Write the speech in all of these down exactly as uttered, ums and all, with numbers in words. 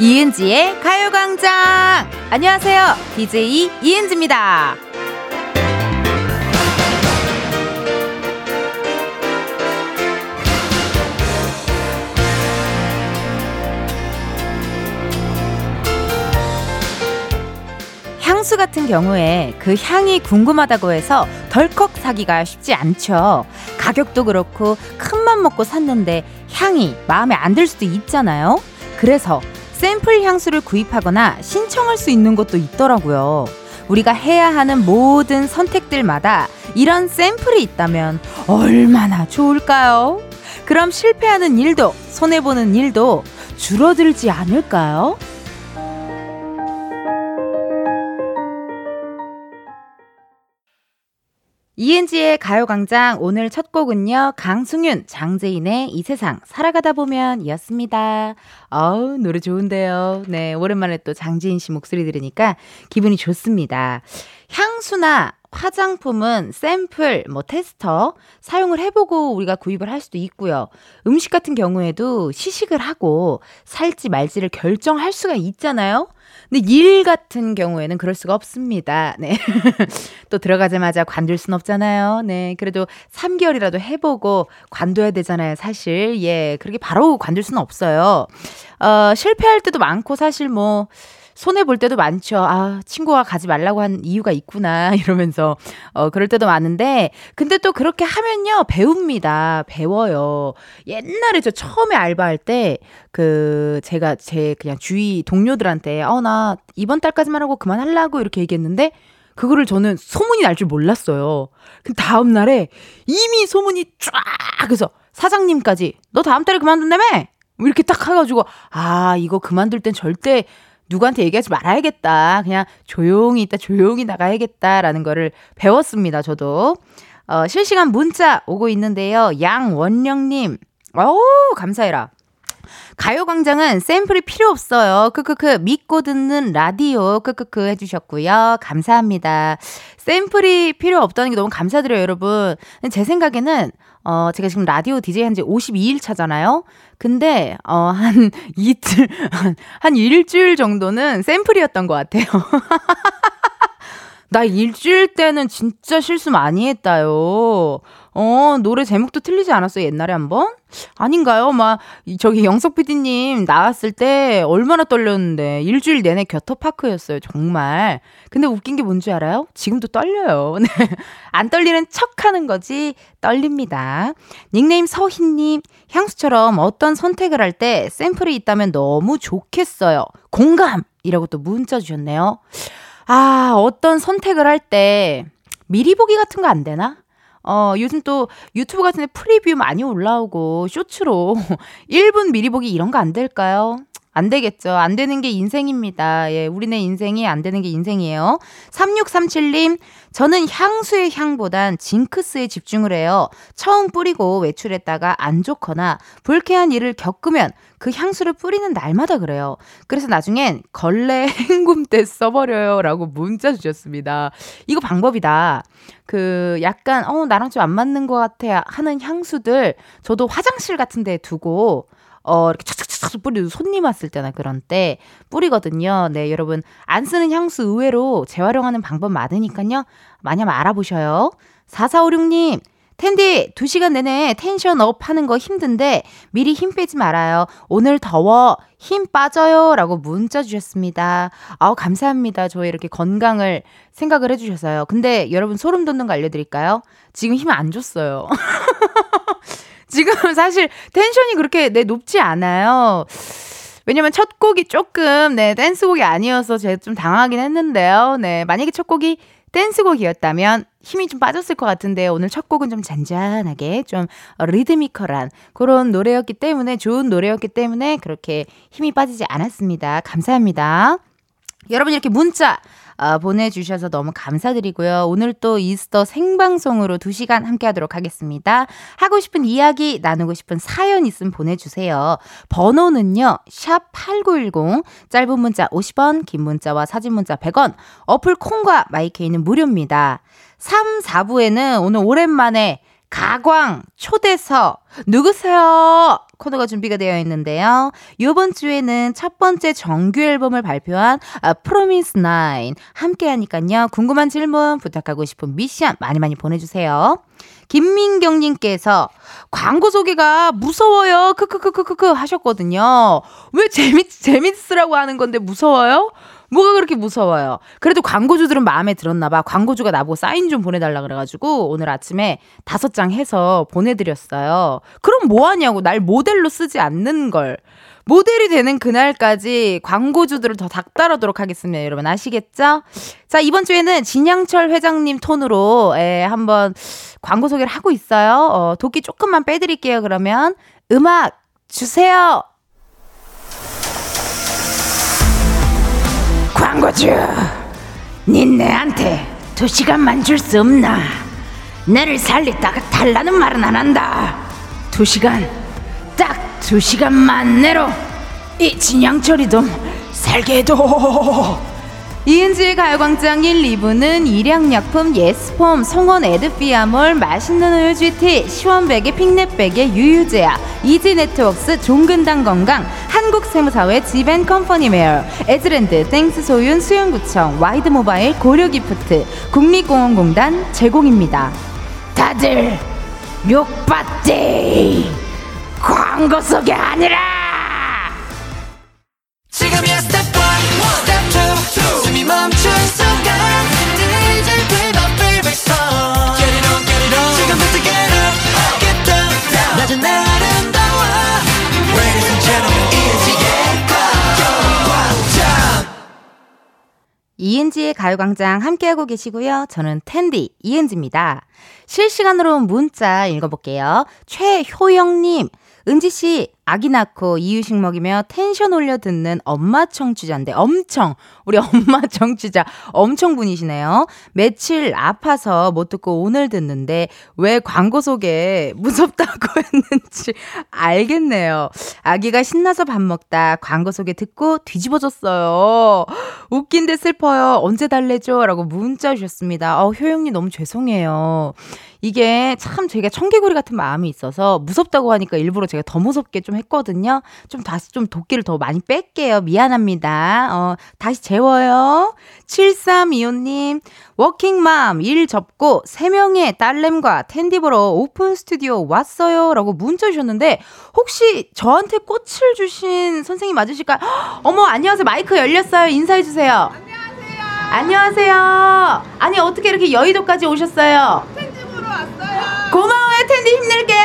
이은지의 가요광장! 안녕하세요. 디제이 이은지입니다. 향수 같은 경우에 그 향이 궁금하다고 해서 덜컥 사기가 쉽지 않죠. 가격도 그렇고 큰맘 먹고 샀는데 향이 마음에 안 들 수도 있잖아요. 그래서 샘플 향수를 구입하거나 신청할 수 있는 것도 있더라고요. 우리가 해야 하는 모든 선택들마다 이런 샘플이 있다면 얼마나 좋을까요? 그럼 실패하는 일도 손해보는 일도 줄어들지 않을까요? 이은지의 가요광장 오늘 첫 곡은요. 강승윤, 장재인의 이 세상 살아가다 보면 이었습니다. 어우, 노래 좋은데요. 네, 오랜만에 또 장재인 씨 목소리 들으니까 기분이 좋습니다. 향수나 화장품은 샘플, 뭐 테스터 사용을 해보고 우리가 구입을 할 수도 있고요. 음식 같은 경우에도 시식을 하고 살지 말지를 결정할 수가 있잖아요. 근데 일 같은 경우에는 그럴 수가 없습니다. 네. 또 들어가자마자 관둘 순 없잖아요. 네. 그래도 삼 개월이라도 해보고 관둬야 되잖아요, 사실. 예. 그렇게 바로 관둘 순 없어요. 어, 실패할 때도 많고 사실 뭐 손해볼 때도 많죠. 아, 친구가 가지 말라고 한 이유가 있구나 이러면서 어, 그럴 때도 많은데 근데 또 그렇게 하면요. 배웁니다. 배워요. 옛날에 저 처음에 알바할 때 그 제가 제 그냥 주위 동료들한테 어, 나 이번 달까지만 하고 그만하려고 이렇게 얘기했는데 그거를 저는 소문이 날 줄 몰랐어요. 그 다음 날에 이미 소문이 쫙 해서 사장님까지 너 다음 달에 그만둔다며? 이렇게 딱 해가지고 아, 이거 그만둘 땐 절대 누구한테 얘기하지 말아야겠다. 그냥 조용히 있다 조용히 나가야겠다라는 거를 배웠습니다. 저도 어, 실시간 문자 오고 있는데요. 양원령님 어우 감사해라. 가요광장은 샘플이 필요 없어요. 크크크 믿고 듣는 라디오 크크크 해주셨고요. 감사합니다. 샘플이 필요 없다는 게 너무 감사드려요, 여러분. 제 생각에는 어, 제가 지금 라디오 디제이 한지 오십이 일 차잖아요. 근데 어, 한 이틀 한 일주일 정도는 샘플이었던 것 같아요. 나 일주일 때는 진짜 실수 많이 했다요. 어, 노래 제목도 틀리지 않았어요, 옛날에 한 번? 아닌가요? 막, 저기 영석 피디님 나왔을 때 얼마나 떨렸는데, 일주일 내내 겨터파크였어요, 정말. 근데 웃긴 게 뭔지 알아요? 지금도 떨려요. 네. 안 떨리는 척 하는 거지, 떨립니다. 닉네임 서희님, 향수처럼 어떤 선택을 할 때 샘플이 있다면 너무 좋겠어요. 공감! 이라고 또 문자 주셨네요. 아, 어떤 선택을 할 때, 미리 보기 같은 거 안 되나? 어, 요즘 또 유튜브 같은 데 프리뷰 많이 올라오고 쇼츠로 일 분 미리 보기 이런 거 안 될까요? 안 되겠죠. 안 되는 게 인생입니다. 예, 우리네 인생이 안 되는 게 인생이에요. 삼육삼칠 님, 저는 향수의 향보단 징크스에 집중을 해요. 처음 뿌리고 외출했다가 안 좋거나 불쾌한 일을 겪으면 그 향수를 뿌리는 날마다 그래요. 그래서 나중엔 걸레 헹굼 때 써버려요. 라고 문자 주셨습니다. 이거 방법이다. 그 약간 어 나랑 좀 안 맞는 것 같아 하는 향수들 저도 화장실 같은 데 두고 어, 이렇게 착착착착 뿌리고 손님 왔을 때나 그런 때 뿌리거든요. 네, 여러분. 안 쓰는 향수 의외로 재활용하는 방법 많으니까요. 많이 한번 알아보셔요. 사사오육 님, 텐디, 두 시간 내내 텐션 업 하는 거 힘든데 미리 힘 빼지 말아요. 오늘 더워, 힘 빠져요. 라고 문자 주셨습니다. 아우, 감사합니다. 저희 이렇게 건강을 생각을 해주셔서요. 근데 여러분 소름 돋는 거 알려드릴까요? 지금 힘 안 줬어요. 지금 사실 텐션이 그렇게 네, 높지 않아요. 왜냐면 첫 곡이 조금 네, 댄스곡이 아니어서 제가 좀 당황하긴 했는데요. 네, 만약에 첫 곡이 댄스곡이었다면 힘이 좀 빠졌을 것 같은데 오늘 첫 곡은 좀 잔잔하게 좀 리드미컬한 그런 노래였기 때문에 좋은 노래였기 때문에 그렇게 힘이 빠지지 않았습니다. 감사합니다. 여러분 이렇게 문자 어, 보내주셔서 너무 감사드리고요. 오늘 또 이스터 생방송으로 두 시간 함께하도록 하겠습니다. 하고 싶은 이야기 나누고 싶은 사연 있으면 보내주세요. 번호는요. 샵 팔구일공 짧은 문자 오십 원 긴 문자와 사진 문자 백 원 어플 콩과 마이케이는 무료입니다. 삼, 사부에는 오늘 오랜만에 가광 초대석 누구세요? 코너가 준비가 되어 있는데요. 이번 주에는 첫 번째 정규 앨범을 발표한 프로미스나인 함께하니까요. 궁금한 질문, 부탁하고 싶은 미션 많이 많이 보내주세요. 김민경님께서 광고 소개가 무서워요. 크크크크크크 하셨거든요. 왜 재밌 재밌으라고 하는 건데 무서워요? 뭐가 그렇게 무서워요? 그래도 광고주들은 마음에 들었나 봐. 광고주가 나보고 사인 좀 보내달라 그래가지고 오늘 아침에 다섯 장 해서 보내드렸어요. 그럼 뭐하냐고. 날 모델로 쓰지 않는 걸. 모델이 되는 그날까지 광고주들을 더 닥달하도록 하겠습니다. 여러분 아시겠죠? 자, 이번 주에는 진양철 회장님 톤으로 에, 한번 광고 소개를 하고 있어요. 어, 도끼 조금만 빼드릴게요. 그러면 음악 주세요. 광고주, 니네한테 두 시간만 줄 수 없나? 나를 살리다가 달라는 말은 안 한다. 두 시간, 딱 두 시간만 내로 이 진양철이 좀 살게 해도. 이은지의 가요광장 일, 이 부는 일양약품, 예스폼, 성원 에드피아몰, 맛있는 우유 지티, 시원백의 핑넷백의 유유제야, 이지네트웍스, 종근당건강, 한국세무사회 지벤컴퍼니웨어, 에즈랜드, 땡스소윤, 수영구청, 와이드모바일, 고려기프트, 국립공원공단 제공입니다. 다들 욕받대. 광고 속이 아니라 지금이야. 스텝 일, 스텝 투, 투 숨이 멈춘 순간 디제이 K-pop favorite song. Get it on, get it on. 지금부터 get up, get down, down. 낮은 날 아름다워. Ladies and gentlemen, 이은지의 가요광장. 이은지의 가요광장 함께하고 계시고요. 저는 텐디 이은지입니다. 실시간으로 문자 읽어볼게요. 최효영님, 은지씨 아기 낳고 이유식 먹이며 텐션 올려 듣는 엄마 청취자인데, 엄청 우리 엄마 청취자 엄청 분이시네요. 며칠 아파서 못 듣고 오늘 듣는데 왜 광고 소개 무섭다고 했는지 알겠네요. 아기가 신나서 밥 먹다 광고 소개 듣고 뒤집어졌어요. 웃긴데 슬퍼요. 언제 달래죠? 라고 문자 주셨습니다. 어, 효영님 너무 죄송해요. 이게 참 제가 청개구리 같은 마음이 있어서 무섭다고 하니까 일부러 제가 더 무섭게 좀 했거든요. 좀 다시 좀 도끼를 더 많이 뺄게요. 미안합니다. 어, 다시 재워요. 칠삼이오님, 워킹맘 일 접고 세 명의 딸램과 텐디 보러 오픈 스튜디오 왔어요. 라고 문자 주셨는데, 혹시 저한테 꽃을 주신 선생님 맞으실까요? 헉, 어머, 안녕하세요. 마이크 열렸어요. 인사해주세요. 안녕하세요. 안녕하세요. 아니, 어떻게 이렇게 여의도까지 오셨어요? 왔어요. 고마워요. 텐디 힘낼게요.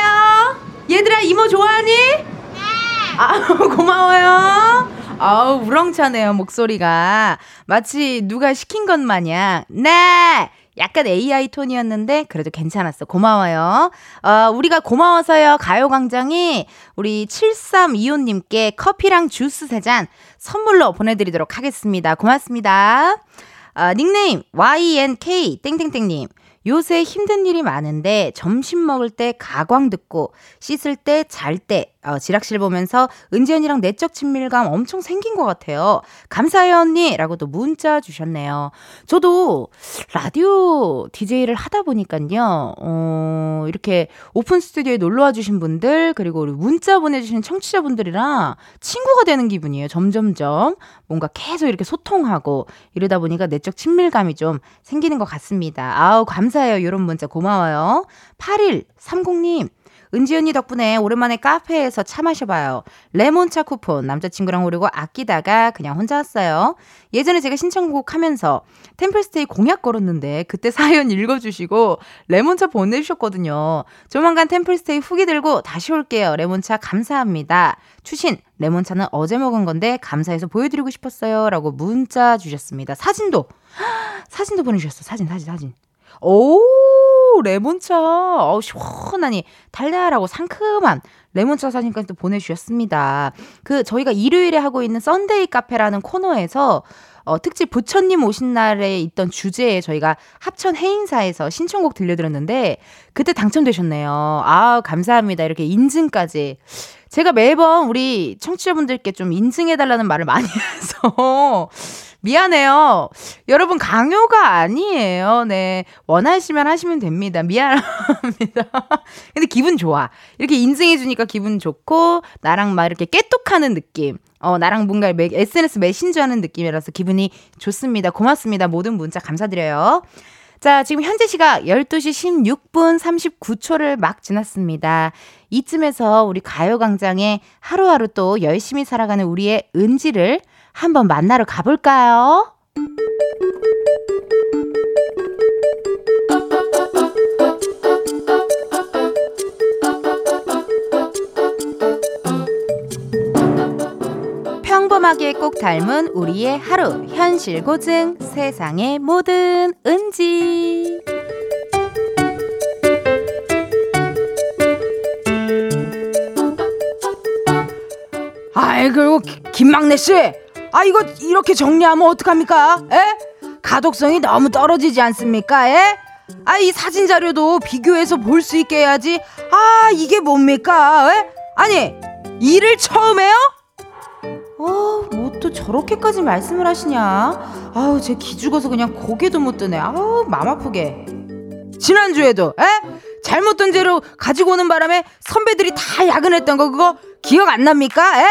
얘들아, 이모 좋아하니? 네. 아, 고마워요. 아우, 우렁차네요, 목소리가. 마치 누가 시킨 것 마냥. 네. 약간 에이아이 톤이었는데 그래도 괜찮았어. 고마워요. 어, 우리가 고마워서요. 가요광장이 우리 칠삼이오님께 커피랑 주스 세 잔 선물로 보내드리도록 하겠습니다. 고맙습니다. 어, 닉네임 와이엔케이 땡땡땡님, 요새 힘든 일이 많은데 점심 먹을 때 가광 듣고 씻을 때 잘 때 어, 지락실 보면서 은지 언니랑 내적 친밀감 엄청 생긴 것 같아요. 감사해요 언니, 라고 또 문자 주셨네요. 저도 라디오 디제이를 하다 보니까요, 어, 이렇게 오픈 스튜디오에 놀러와 주신 분들, 그리고 우리 문자 보내주신 청취자분들이랑 친구가 되는 기분이에요. 점점점 뭔가 계속 이렇게 소통하고 이러다 보니까 내적 친밀감이 좀 생기는 것 같습니다. 아우, 감사해요. 이런 문자 고마워요. 팔일삼공님, 은지 언니 덕분에 오랜만에 카페에서 차 마셔봐요. 레몬차 쿠폰 남자친구랑 오르고 아끼다가 그냥 혼자 왔어요. 예전에 제가 신청곡 하면서 템플스테이 공약 걸었는데 그때 사연 읽어주시고 레몬차 보내주셨거든요. 조만간 템플스테이 후기 들고 다시 올게요. 레몬차 감사합니다. 추신, 레몬차는 어제 먹은 건데 감사해서 보여드리고 싶었어요. 라고 문자 주셨습니다. 사진도 사진도 보내주셨어. 사진 사진 사진. 오, 레몬차. 어우, 시원하니 달달하고 상큼한 레몬차 사진까지 또 보내주셨습니다. 그 저희가 일요일에 하고 있는 썬데이 카페라는 코너에서 어, 특집 부처님 오신 날에 있던 주제에 저희가 합천 해인사에서 신청곡 들려드렸는데 그때 당첨되셨네요. 아, 감사합니다. 이렇게 인증까지. 제가 매번 우리 청취자분들께 좀 인증해달라는 말을 많이 해서 미안해요. 여러분 강요가 아니에요. 네, 원하시면 하시면 됩니다. 미안합니다. 근데 기분 좋아. 이렇게 인증해주니까 기분 좋고 나랑 막 이렇게 깨똑하는 느낌. 어, 나랑 뭔가 에스엔에스 메신저 하는 느낌이라서 기분이 좋습니다. 고맙습니다. 모든 문자 감사드려요. 자, 지금 현재 시각 열두 시 십육 분 삼십구 초를 막 지났습니다. 이쯤에서 우리 가요광장에 하루하루 또 열심히 살아가는 우리의 은지를 한번 만나러 가볼까요? 평범하게 꼭 닮은 우리의 하루, 현실 고증, 세상의 모든 은지. 아이, 그리고 김막내씨, 아, 이거 이렇게 정리하면 어떡합니까? 에? 가독성이 너무 떨어지지 않습니까? 에? 아, 이 사진 자료도 비교해서 볼 수 있게 해야지. 아, 이게 뭡니까? 에? 아니, 일을 처음 해요? 어, 뭐 또 저렇게까지 말씀을 하시냐? 아우, 쟤 기죽어서 그냥 고개도 못 드네. 아우, 맘 아프게. 지난주에도, 에? 잘못된 재료 가지고 오는 바람에 선배들이 다 야근했던 거 그거 기억 안 납니까? 에?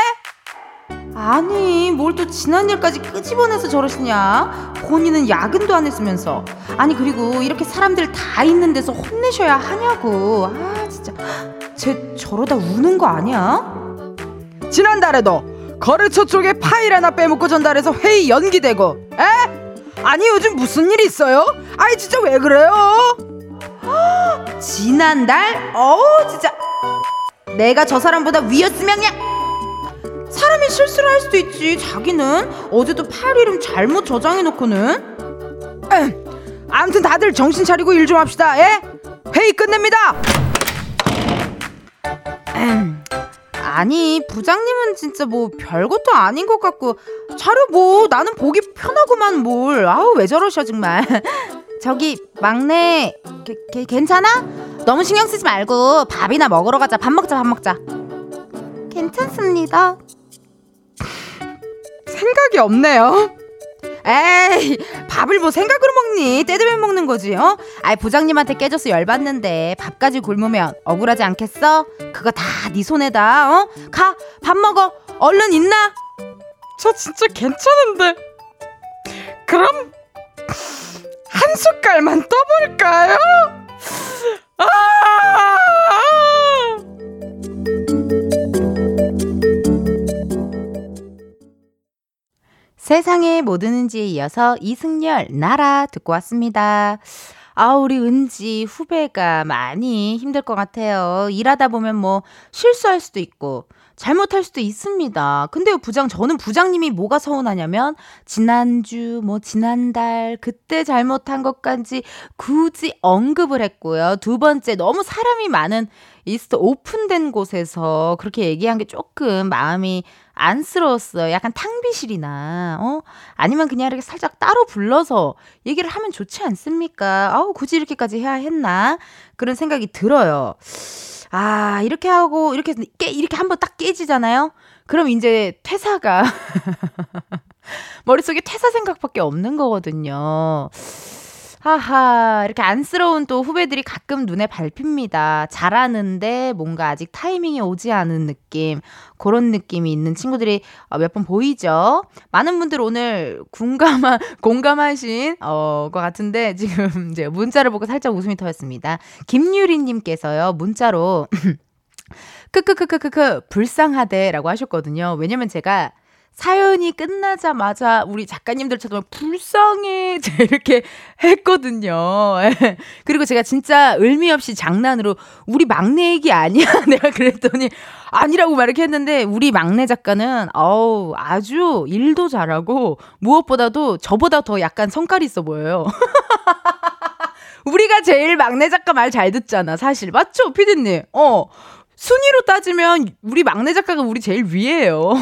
아니, 뭘 또 지난 일까지 끄집어내서 저러시냐? 본인은 야근도 안 했으면서. 아니, 그리고 이렇게 사람들 다 있는 데서 혼내셔야 하냐고. 아, 진짜 쟤 저러다 우는 거 아니야? 지난달에도 거래처 쪽에 파일 하나 빼먹고 전달해서 회의 연기되고. 에? 아니, 요즘 무슨 일이 있어요? 아이, 진짜 왜 그래요? 허, 지난달? 어우, 진짜 내가 저 사람보다 위였으면 그냥. 사람이 실수를 할 수도 있지. 자기는 어제도 파일 이름 잘못 저장해놓고는. 아무튼 다들 정신 차리고 일 좀 합시다. 예? 회의 끝냅니다. 아니, 부장님은 진짜 뭐 별것도 아닌 것 같고 자료 뭐 나는 보기 편하구만 뭘. 아우, 왜 저러셔 정말. 저기 막내 게, 게, 괜찮아? 너무 신경 쓰지 말고 밥이나 먹으러 가자. 밥 먹자 밥 먹자. 괜찮습니다. 생각이 없네요. 에이, 밥을 뭐 생각으로 먹니? 때 되면 먹는 거지. 어? 아이, 부장님한테 깨져서 열받는데 밥까지 굶으면 억울하지 않겠어? 그거 다 네 손에다. 어? 가, 밥 먹어. 얼른 있나? 저 진짜 괜찮은데. 그럼 한 숟갈만 떠볼까요? 아! 세상에 모든 은지에 이어서 이승열 나라 듣고 왔습니다. 아, 우리 은지 후배가 많이 힘들 것 같아요. 일하다 보면 뭐 실수할 수도 있고 잘못할 수도 있습니다. 근데 부장, 저는 부장님이 뭐가 서운하냐면 지난주, 뭐 지난달 그때 잘못한 것까지 굳이 언급을 했고요. 두 번째, 너무 사람이 많은 이스트 오픈된 곳에서 그렇게 얘기한 게 조금 마음이 안쓰러웠어요. 약간 탕비실이나 어? 아니면 그냥 이렇게 살짝 따로 불러서 얘기를 하면 좋지 않습니까? 아우, 굳이 이렇게까지 해야 했나? 그런 생각이 들어요. 아, 이렇게 하고 이렇게 깨, 이렇게 한번 딱 깨지잖아요. 그럼 이제 퇴사가 머릿속에 퇴사 생각밖에 없는 거거든요. 하하, 이렇게 안쓰러운 또 후배들이 가끔 눈에 밟힙니다. 잘하는데 뭔가 아직 타이밍이 오지 않은 느낌, 그런 느낌이 있는 친구들이 몇 번 보이죠. 많은 분들 오늘 공감하, 공감하신 어, 것 같은데 지금 이제 문자를 보고 살짝 웃음이 터졌습니다. 김유리님께서요, 문자로 크크크크크크 불쌍하대라고 하셨거든요. 왜냐면 제가 사연이 끝나자마자 우리 작가님들처럼 불쌍해 이렇게 했거든요. 그리고 제가 진짜 의미 없이 장난으로 우리 막내 얘기 아니야? 내가 그랬더니 아니라고 막 이렇게 했는데, 우리 막내 작가는 어우, 아주 일도 잘하고 무엇보다도 저보다 더 약간 성깔이 있어 보여요. 우리가 제일 막내 작가 말 잘 듣잖아, 사실. 맞죠, 피디님? 어. 순위로 따지면 우리 막내 작가가 우리 제일 위에요.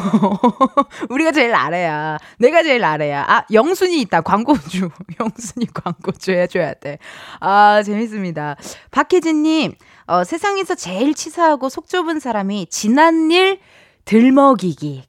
우리가 제일 아래야. 내가 제일 아래야. 아, 영순이 있다. 광고주. 영순이 광고주 해줘야 돼. 아, 재밌습니다. 박혜진님, 어, 세상에서 제일 치사하고 속 좁은 사람이 지난 일 들먹이기.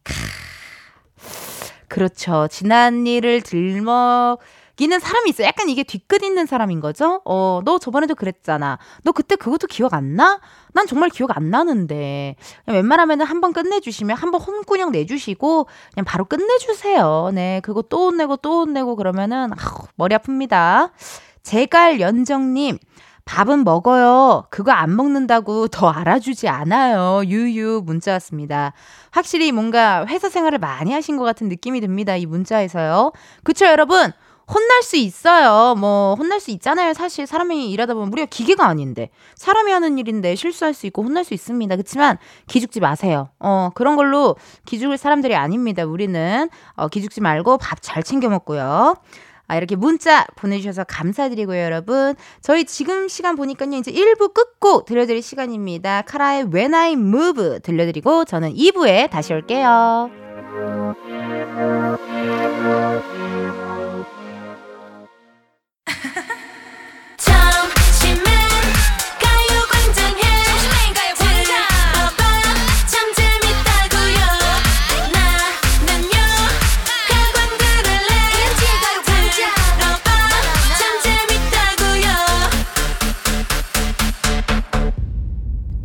그렇죠. 지난 일을 들먹이는 사람이 있어요. 약간 이게 뒤끝 있는 사람인 거죠. 어, 너 저번에도 그랬잖아. 너 그때 그것도 기억 안 나? 난 정말 기억 안 나는데. 웬만하면은 한번 끝내주시면 한번 혼꾸녕 내주시고 그냥 바로 끝내주세요. 네, 그거 또 혼내고 또 혼내고 그러면은 아우, 머리 아픕니다. 제갈연정님. 밥은 먹어요. 그거 안 먹는다고 더 알아주지 않아요. 유유 문자 왔습니다. 확실히 뭔가 회사 생활을 많이 하신 것 같은 느낌이 듭니다. 이 문자에서요. 그쵸 여러분? 혼날 수 있어요. 뭐 혼날 수 있잖아요. 사실 사람이 일하다 보면 우리가 기계가 아닌데 사람이 하는 일인데 실수할 수 있고 혼날 수 있습니다. 그렇지만 기죽지 마세요. 어 그런 걸로 기죽을 사람들이 아닙니다. 우리는 어, 기죽지 말고 밥 잘 챙겨 먹고요. 이렇게 문자 보내주셔서 감사드리고요, 여러분. 저희 지금 시간 보니까요, 이제 일 부 끝곡 들려드릴 시간입니다. 카라의 When I Move 들려드리고, 저는 이 부에 다시 올게요.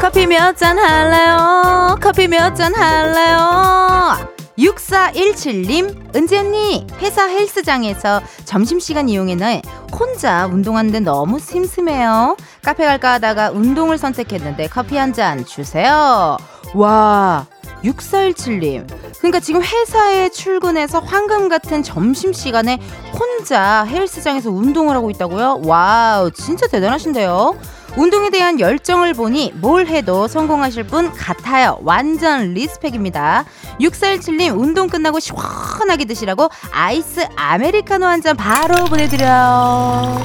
커피 몇 잔 할래요? 커피 몇 잔 할래요? 육사일칠 님, 은지 언니, 회사 헬스장에서 점심시간 이용해는 혼자 운동하는데 너무 심심해요. 카페 갈까 하다가 운동을 선택했는데 커피 한 잔 주세요. 와, 육사일칠 님. 그러니까 지금 회사에 출근해서 황금 같은 점심시간에 혼자 헬스장에서 운동을 하고 있다고요? 와우, 진짜 대단하신데요? 운동에 대한 열정을 보니 뭘 해도 성공하실 분 같아요. 완전 리스펙입니다. 육사일칠 님, 운동 끝나고 시원하게 드시라고 아이스 아메리카노 한 잔 바로 보내드려요.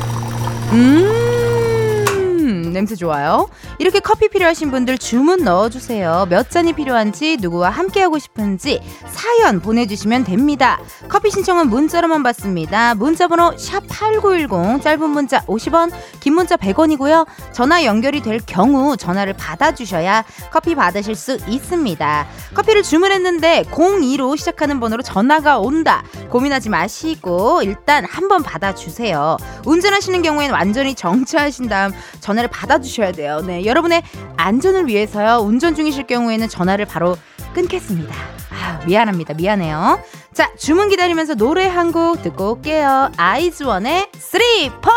음, 냄새 좋아요. 이렇게 커피 필요하신 분들 주문 넣어주세요. 몇 잔이 필요한지, 누구와 함께하고 싶은지 사연 보내주시면 됩니다. 커피 신청은 문자로만 받습니다. 문자번호 샵팔구일공, 짧은 문자 오십 원, 긴 문자 백 원이고요. 전화 연결이 될 경우 전화를 받아주셔야 커피 받으실 수 있습니다. 커피를 주문했는데 공이로 시작하는 번호로 전화가 온다. 고민하지 마시고 일단 한번 받아주세요. 운전하시는 경우에는 완전히 정차하신 다음 전화를 받아주셔야 돼요. 네, 여러분의 안전을 위해서요. 운전 중이실 경우에는 전화를 바로 끊겠습니다. 아, 미안합니다. 미안해요. 자, 주문 기다리면서 노래 한 곡 듣고 올게요. 아이즈원의 쓰리 포.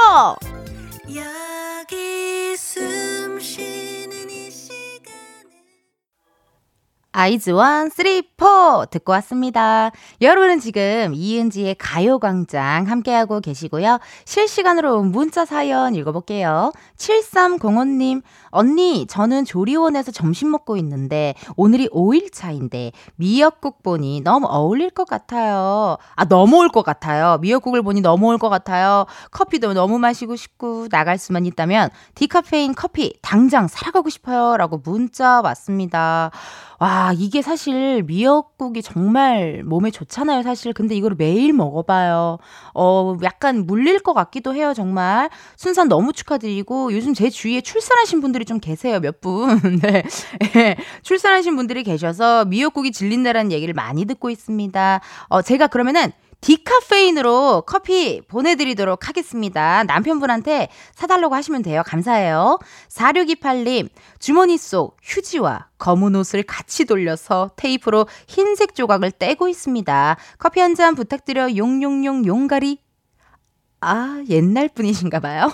여기 숨 쉬는 이 시간에 아이즈원 쓰리 포 듣고 왔습니다. 여러분은 지금 이은지의 가요광장 함께하고 계시고요. 실시간으로 온 문자 사연 읽어볼게요. 칠삼공오 님, 언니, 저는 조리원에서 점심 먹고 있는데 오늘이 오 일 차인데 미역국 보니 너무 어울릴 것 같아요. 아, 넘어올 것 같아요. 미역국을 보니 넘어올 것 같아요. 커피도 너무 마시고 싶고 나갈 수만 있다면 디카페인 커피 당장 사가고 싶어요. 라고 문자 왔습니다. 와, 이게 사실 미역국이 정말 몸에 좋잖아요, 사실. 근데 이걸 매일 먹어봐요. 어, 약간 물릴 것 같기도 해요, 정말. 순산 너무 축하드리고, 요즘 제 주위에 출산하신 분들이 좀 계세요, 몇 분. 네. 출산하신 분들이 계셔서 미역국이 질린다라는 얘기를 많이 듣고 있습니다. 어, 제가 그러면은 디카페인으로 커피 보내드리도록 하겠습니다. 남편분한테 사달라고 하시면 돼요. 감사해요. 사육이팔 님, 주머니 속 휴지와 검은 옷을 같이 돌려서 테이프로 흰색 조각을 떼고 있습니다. 커피 한 잔 부탁드려. 용용용 용가리. 아, 옛날 분이신가 봐요.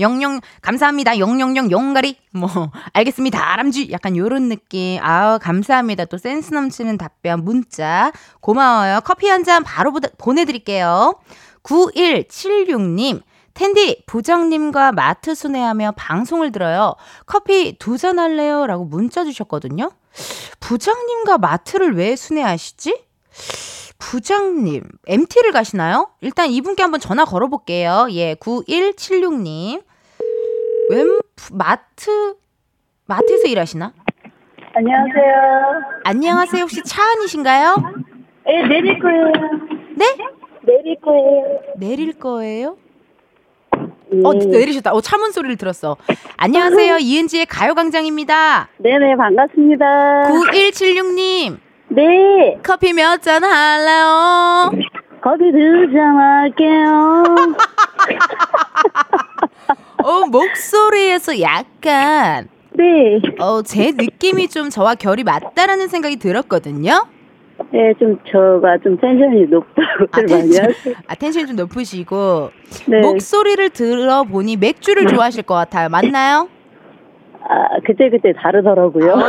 영영 감사합니다. 영영영 용가리. 뭐 알겠습니다. 아람쥐. 약간 요런 느낌. 아, 감사합니다. 또 센스 넘치는 답변 문자 고마워요. 커피 한 잔 바로 보내드릴게요. 구일칠육 님, 텐디, 부장님과 마트 순회하며 방송을 들어요. 커피 두 잔 할래요? 라고 문자 주셨거든요. 부장님과 마트를 왜 순회하시지? 부장님, 엠티를 가시나요? 일단 이분께 한번 전화 걸어볼게요. 예, 구일칠육 님. 웬, 마트, 마트에서 일하시나? 안녕하세요. 안녕하세요. 혹시 차은이신가요? 네, 내릴 거예요. 네? 내릴 거예요. 내릴 거예요? 어, 내리셨다. 어, 차문 소리를 들었어. 안녕하세요. 이은지의 가요광장입니다. 네네, 반갑습니다. 구일칠육 님. 네. 커피 몇 잔 할래요? 커피 두 잔 할게요. 어, 목소리에서 약간. 네. 어, 제 느낌이 좀 저와 결이 맞다라는 생각이 들었거든요. 네, 좀 저가 좀 텐션이 높다고 아, 텐션, 많이 아, 텐션이 좀 높으시고 네. 목소리를 들어보니 맥주를 좋아하실 것 같아요. 맞나요? 아, 그때그때 다르더라고요.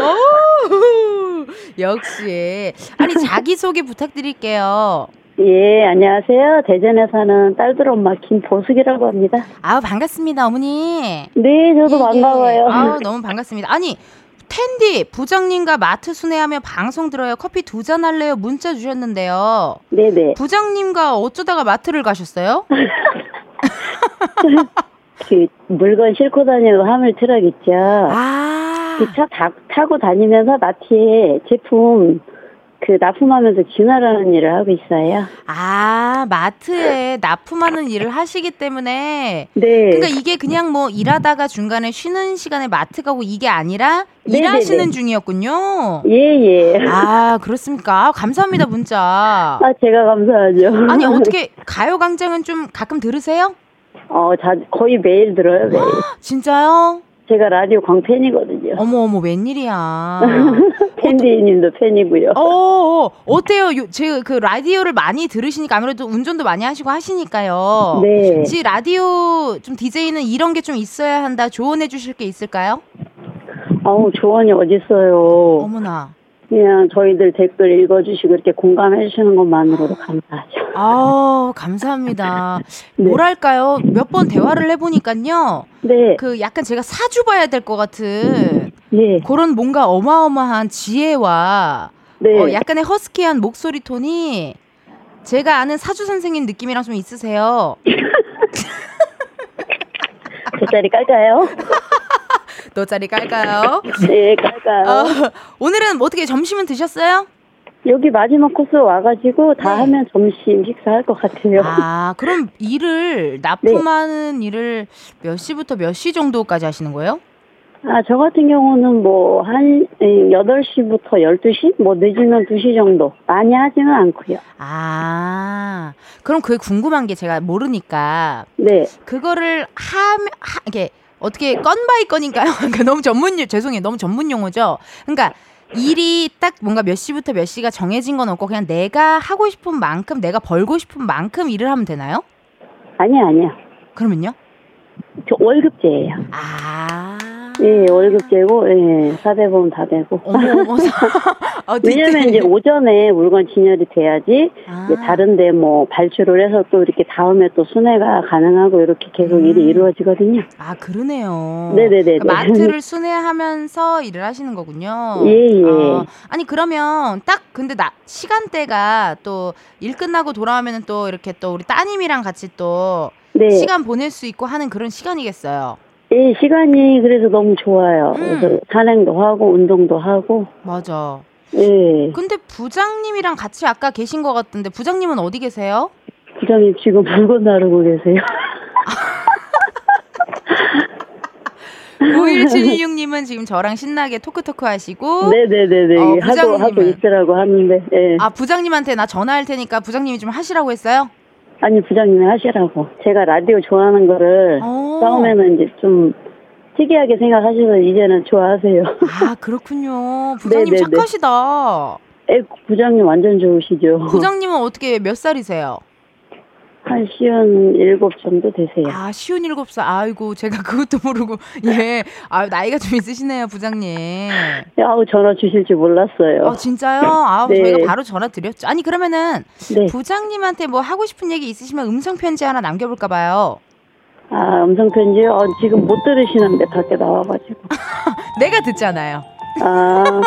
역시. 아니, 자기소개 부탁드릴게요. 예, 안녕하세요. 대전에 사는 딸들 엄마 김보숙이라고 합니다. 아우, 반갑습니다, 어머니. 네, 저도 예, 반가워요. 아우, 너무 반갑습니다. 아니, 텐디 부장님과 마트 순회하며 방송 들어요. 커피 두 잔 할래요. 문자 주셨는데요. 네네. 부장님과 어쩌다가 마트를 가셨어요? 그 물건 싣고 다니는 화물 트럭 있죠. 아. 그 차 타고 다니면서 마트에 제품 그 납품하면서 진화라는 일을 하고 있어요. 아, 마트에 납품하는 일을 하시기 때문에. 네. 그러니까 이게 그냥 뭐 일하다가 중간에 쉬는 시간에 마트 가고 이게 아니라 네네네. 일하시는 중이었군요. 예예. 예. 아, 그렇습니까? 감사합니다, 문자. 아, 제가 감사하죠. 아니, 어떻게 가요광장은 좀 가끔 들으세요? 어, 자, 거의 매일 들어요. 매일. 진짜요? 제가 라디오 광팬이거든요. 어머, 어머, 웬일이야. 팬디님도 팬이고요. 어, 어때요? 요, 제 그 라디오를 많이 들으시니까 아무래도 운전도 많이 하시고 하시니까요. 네. 지 라디오 좀 디제이는 이런 게 좀 있어야 한다. 조언해 주실 게 있을까요? 어우, 조언이 어딨어요. 어머나. 그냥 저희들 댓글 읽어주시고 이렇게 공감해 주시는 것만으로도 감사하죠. 아, 감사합니다. 네. 뭐랄까요? 몇 번 대화를 해보니까요. 네. 그 약간 제가 사주봐야 될 것 같은 네. 그런 뭔가 어마어마한 지혜와 네. 어, 약간의 허스키한 목소리 톤이 제가 아는 사주 선생님 느낌이랑 좀 있으세요. 제 자리 깔까요? 너 자리 깔까요? 네, 깔까요. 어, 오늘은 어떻게 점심은 드셨어요? 여기 마지막 코스 와가지고 다 네. 하면 점심 식사할 것 같아요. 아, 그럼 일을 납품하는 네. 일을 몇 시부터 몇 시 정도까지 하시는 거예요? 아, 저 같은 경우는 뭐 한 여덟 시부터 열두 시? 뭐 늦으면 두 시 정도. 많이 하지는 않고요. 아, 그럼 그게 궁금한 게 제가 모르니까 네. 그거를 하면 하, 이게 어떻게 건 바이 건인가요? 그러니까 너무 전문 용 죄송해요. 너무 전문 용어죠. 그러니까 일이 딱 뭔가 몇 시부터 몇 시가 정해진 건 없고 그냥 내가 하고 싶은 만큼 내가 벌고 싶은 만큼 일을 하면 되나요? 아니요, 아니요. 그러면요? 저 월급제예요. 아. 예, 월급제고 예, 사대보험 다 되고. 어머, 어머. 아, 왜냐면 이제 오전에 물건 진열이 돼야지 아. 이제 다른데 뭐 발출을 해서 또 이렇게 다음에 또 순회가 가능하고 이렇게 계속 음. 일이 이루어지거든요. 아, 그러네요. 네네네. 그러니까 마트를 순회하면서 일을 하시는 거군요. 예예. 예. 어, 아니 그러면 딱 근데 나 시간대가 또 일 끝나고 돌아오면은 또 이렇게 또 우리 따님이랑 같이 또 네. 시간 보낼 수 있고 하는 그런 시간이겠어요. 예, 시간이 그래서 너무 좋아요. 음. 그래서 산행도 하고 운동도 하고. 맞아. 예. 근데 부장님이랑 같이 아까 계신 것 같은데 부장님은 어디 계세요? 부장님 지금 물건 나르고 계세요. 구일칠육 님은 지금 저랑 신나게 토크토크 하시고 네네네네 어, 부장님은, 하고, 하고 있으라고 하는데 예. 아, 부장님한테 나 전화할 테니까 부장님이 좀 하시라고 했어요? 아니, 부장님이 하시라고. 제가 라디오 좋아하는 거를 처음에는 이제 좀 특이하게 생각하시면 이제는 좋아하세요. 아, 그렇군요. 부장님 네네네. 착하시다. 에, 부장님 완전 좋으시죠. 부장님은 어떻게 몇 살이세요? 한 쉰일곱 정도 되세요. 아, 쉰일곱 살. 아이고, 제가 그것도 모르고. 예. 아, 나이가 좀 있으시네요, 부장님. 아우, 전화 주실 줄 몰랐어요. 아, 진짜요? 아우, 네. 저희가 바로 전화 드렸죠. 아니, 그러면은 네. 부장님한테 뭐 하고 싶은 얘기 있으시면 음성 편지 하나 남겨 볼까 봐요. 아, 음성 편지요? 아, 지금 못 들으시는데 밖에 나와 가지고. 내가 듣잖아요. 아.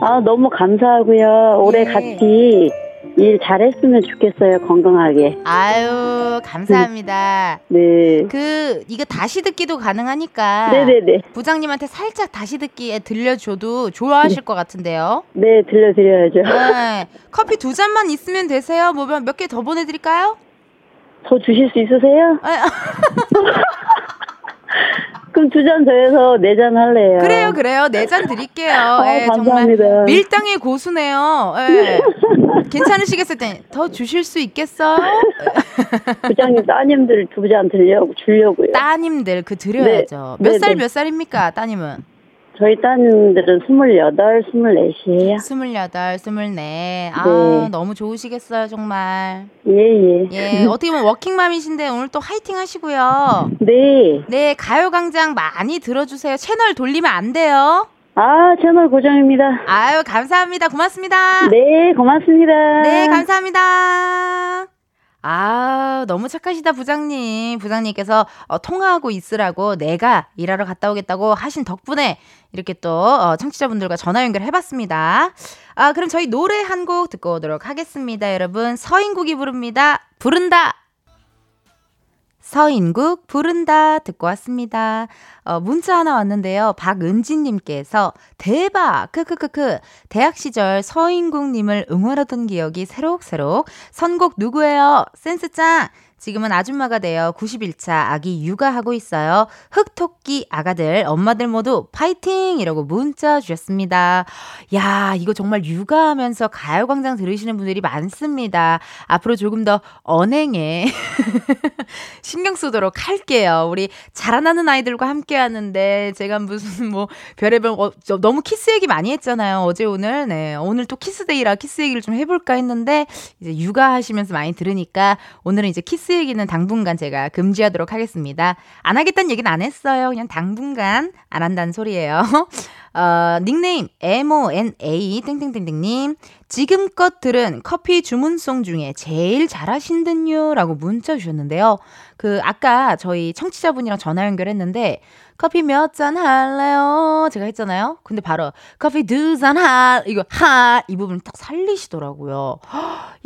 아, 너무 감사하고요. 올해 예. 같이 일 잘했으면 좋겠어요. 건강하게. 아유 감사합니다. 네. 그 이거 다시 듣기도 가능하니까. 네네네. 부장님한테 살짝 다시 듣기에 들려줘도 좋아하실 네. 것 같은데요. 네 들려드려야죠. 네. 커피 두 잔만 있으면 되세요. 뭐 몇 개 더 보내드릴까요? 더 주실 수 있으세요? 그럼 두 잔 더해서 네 잔 할래요. 그래요, 그래요. 네 잔 드릴게요. 어, 예, 감사합니다. 정말 밀당의 고수네요. 예. 괜찮으시겠어요? 더 주실 수 있겠어? 부장님 따님들 두 잔 드려고 주려고요. 따님들 그 드려야죠. 네. 몇 살 몇 살입니까, 따님은? 저희 따님들은 스물여덟, 스물넷이에요. 스물여덟, 스물넷. 네. 아, 너무 좋으시겠어요, 정말. 예, 예. 예, 어떻게 보면 워킹맘이신데 오늘 또 화이팅 하시고요. 네. 네, 가요광장 많이 들어주세요. 채널 돌리면 안 돼요. 아, 채널 고정입니다. 아유, 감사합니다. 고맙습니다. 네, 고맙습니다. 네, 감사합니다. 아 너무 착하시다 부장님. 부장님께서 어, 통화하고 있으라고 내가 일하러 갔다 오겠다고 하신 덕분에 이렇게 또 어, 청취자분들과 전화 연결해봤습니다. 아 그럼 저희 노래 한 곡 듣고 오도록 하겠습니다. 여러분 서인국이 부릅니다. 부른다. 서인국 부른다 듣고 왔습니다. 어, 문자 하나 왔는데요. 박은지님께서 대박 크크크크 대학 시절 서인국님을 응원하던 기억이 새록새록 선곡 누구예요? 센스 짱 지금은 아줌마가 되어 구십일 차 아기 육아하고 있어요. 흑토끼 아가들 엄마들 모두 파이팅 이라고 문자 주셨습니다. 야 이거 정말 육아하면서 가요광장 들으시는 분들이 많습니다. 앞으로 조금 더 언행에 신경 쓰도록 할게요. 우리 자라나는 아이들과 함께 하는데 제가 무슨 뭐 별의별 어, 너무 키스 얘기 많이 했잖아요. 어제 오늘 네 오늘 또 키스데이라 키스 얘기를 좀 해볼까 했는데 이제 육아하시면서 많이 들으니까 오늘은 이제 키스 키스 얘기는 당분간 제가 금지하도록 하겠습니다. 안 하겠다는 얘기는 안 했어요. 그냥 당분간 안 한다는 소리예요. 어, 닉네임 엠 오 엔 에이 땡땡땡땡님 지금껏 들은 커피 주문송 중에 제일 잘하신 듯요 라고 문자 주셨는데요. 그 아까 저희 청취자분이랑 전화 연결했는데 커피 몇 잔 할래요? 제가 했잖아요. 근데 바로 커피 두 잔 할 이거 할 이 부분 딱 살리시더라고요.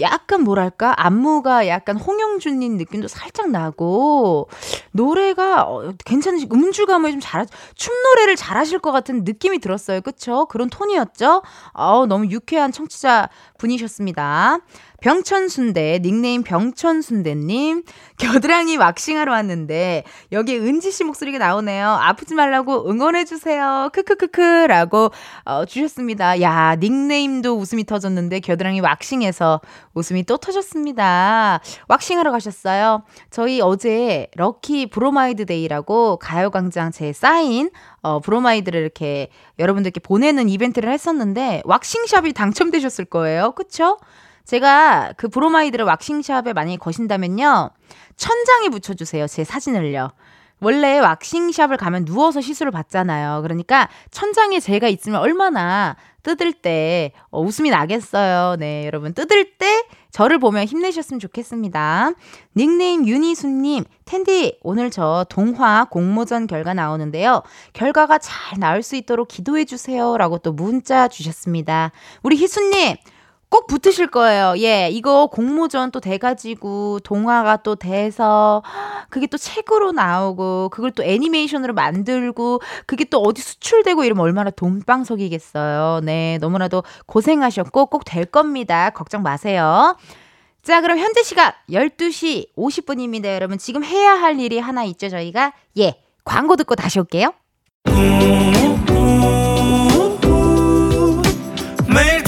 약간 뭐랄까 안무가 약간 홍영준님 느낌도 살짝 나고 노래가 어, 괜찮으신 음주감을 좀 잘하 춤 노래를 잘하실 것 같은 느낌이 들었어요. 그렇죠? 그런 톤이었죠? 아우 너무 유쾌한 청취자 분이셨습니다. 병천순대 닉네임 병천순대님 겨드랑이 왁싱하러 왔는데 여기 은지씨 목소리가 나오네요. 아프지 말라고 응원해주세요. 크크크크 라고 어, 주셨습니다. 야 닉네임도 웃음이 터졌는데 겨드랑이 왁싱에서 웃음이 또 터졌습니다. 왁싱하러 가셨어요. 저희 어제 럭키 브로마이드 데이라고 가요광장 제 사인 어, 브로마이드를 이렇게 여러분들께 보내는 이벤트를 했었는데 왁싱샵이 당첨되셨을 거예요. 그쵸? 제가 그 브로마이드를 왁싱샵에 만약에 거신다면요. 천장에 붙여주세요. 제 사진을요. 원래 왁싱샵을 가면 누워서 시술을 받잖아요. 그러니까 천장에 제가 있으면 얼마나 뜯을 때 어, 웃음이 나겠어요. 네, 여러분 뜯을 때 저를 보면 힘내셨으면 좋겠습니다. 닉네임 윤희수님 텐디 오늘 저 동화 공모전 결과 나오는데요. 결과가 잘 나올 수 있도록 기도해주세요. 라고 또 문자 주셨습니다. 우리 희수님 꼭 붙으실 거예요. 예, 이거 공모전 또 돼가지고 동화가 또 돼서 그게 또 책으로 나오고 그걸 또 애니메이션으로 만들고 그게 또 어디 수출되고 이러면 얼마나 돈방석이겠어요. 네, 너무나도 고생하셨고 꼭 될 겁니다. 걱정 마세요. 자, 그럼 현재 시각 열두 시 오십 분입니다. 여러분 지금 해야 할 일이 하나 있죠, 저희가? 예, 광고 듣고 다시 올게요. 매일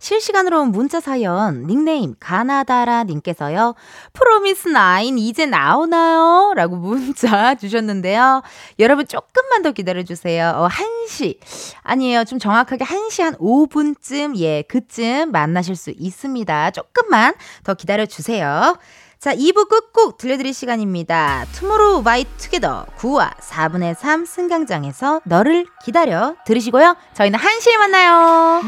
실시간으로 온 문자 사연 닉네임 가나다라 님께서요. 프로미스나인 이제 나오나요? 라고 문자 주셨는데요. 여러분 조금만 더 기다려주세요. 어, 한 시 아니에요. 좀 정확하게 한 시 한 오 분쯤 예 그쯤 만나실 수 있습니다. 조금만 더 기다려주세요. 자 이 부 꾹꾹 들려드릴 시간입니다. 투모로우 바이 투게더 구와 사분의 삼 승강장에서 너를 기다려 들으시고요. 저희는 한 시에 만나요.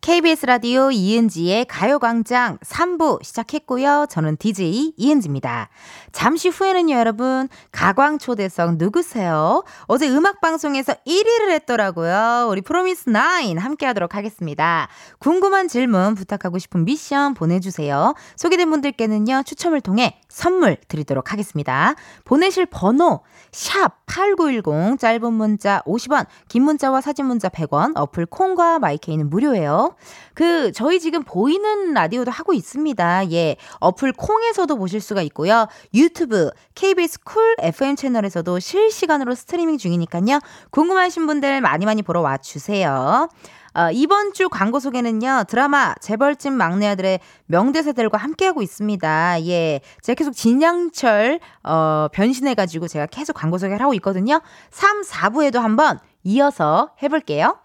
케이비에스 라디오 이은지의 가요광장 삼 부 시작했고요. 저는 디제이 이은지입니다. 잠시 후에는요, 여러분, 가광초대석 누구세요? 어제 음악방송에서 일 위를 했더라고요. 우리 프로미스나인 함께하도록 하겠습니다. 궁금한 질문, 부탁하고 싶은 미션 보내주세요. 소개된 분들께는요, 추첨을 통해 선물 드리도록 하겠습니다. 보내실 번호 샵 팔구일공, 짧은 문자 오십 원, 긴 문자와 사진 문자 백 원, 어플 콩과 마이케이는 무료예요. 그 저희 지금 보이는 라디오도 하고 있습니다. 예, 어플 콩에서도 보실 수가 있고요. 유튜브 케이비에스 쿨 에프엠 채널에서도 실시간으로 스트리밍 중이니까요. 궁금하신 분들 많이 많이 보러 와주세요. 어, 이번 주 광고 소개는요, 드라마 재벌집 막내 아들의 명대사들과 함께하고 있습니다. 예, 제가 계속 진양철 어, 변신해가지고 제가 계속 광고 소개를 하고 있거든요. 삼, 사 부에도 한번 이어서 해볼게요.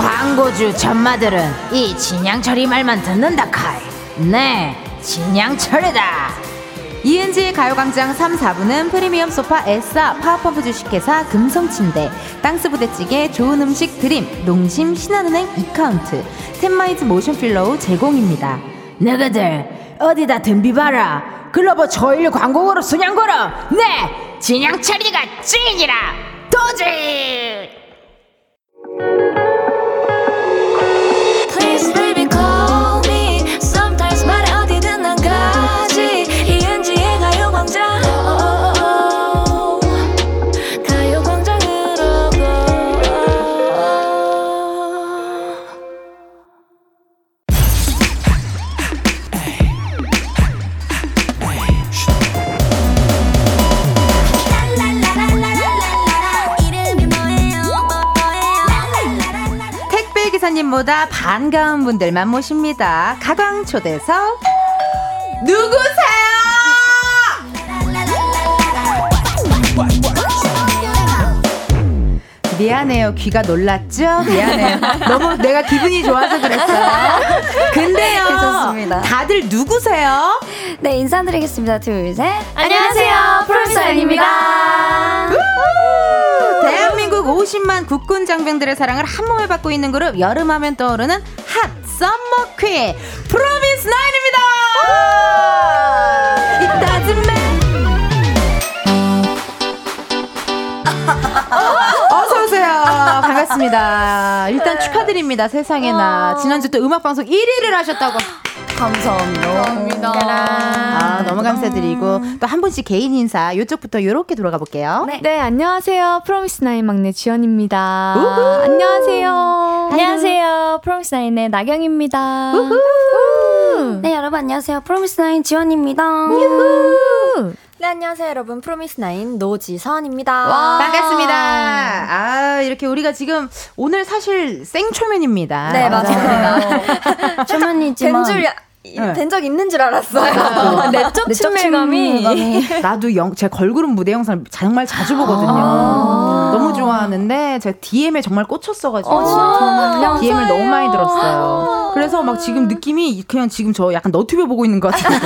광고주 전마들은 이 진양철이 말만 듣는다 카이. 네, 진양철이다. 이은지의 가요광장 삼, 사 부는 프리미엄 소파 에싸, 파워펌프 주식회사 금성침대, 땅스부대찌개, 좋은 음식 드림, 농심, 신한은행 이카운트, 텐마이즈 모션필러우 제공입니다. 너희들 어디다 덤비봐라. 글로벌 초일 광고로 순양고로 네, 진양철이가 찐이라. 도지! Please baby call me. Sometimes 말해 어디든 난 가지. 이은지의 가요광장. 가요광장으로 보다 반가운 분들만 모십니다. 가광초대석 누구세요? 미안해요. 귀가 놀랐죠? 미안해요. 너무 내가 기분이 좋아서 그랬어요. 근데요, 괜찮습니다. 다들 누구세요? 네, 인사드리겠습니다. 둘, 셋. 안녕하세요, 프로미스나인입니다. 대한민국 오십만 국군 장병들의 사랑을 한 몸에 받고 있는 그룹, 여름하면 떠오르는 핫 썸머 퀸 프로미스나인입니다. 어서오세요. 반갑습니다. 일단 축하드립니다. 세상에나 지난주 또 음악방송 일 위를 하셨다고. 감사합니다. 감사합니다. 아, 너무 감사드리고 또 한 분씩 개인 인사 이쪽부터 이렇게 돌아가 볼게요. 네, 네, 안녕하세요. 프로미스나인 막내 지연입니다. 우후. 안녕하세요. 안녕하세요. 프로미스나인의 나경입니다. 우후. 우후. 네, 여러분 안녕하세요. 프로미스나인 지연입니다. 우후. 네, 안녕하세요, 여러분. 프로미스나인 노지선입니다. 와. 반갑습니다. 아, 이렇게 우리가 지금 오늘 사실 생초면입니다. 네, 맞습니다. 초면이지만. 된 줄, 네. 된 적 있는 줄 알았어요. 내적 친밀감이. 나도 영, 제 걸그룹 무대 영상을 정말 자주 보거든요. 아. 너무 좋아하는데, 제가 디엠에 정말 꽂혔어가지고. 아, 진짜. 디엠을 너무 많이 들었어요. 그래서 막 지금 느낌이 그냥 지금 저 약간 너튜브 보고 있는 것 같아요.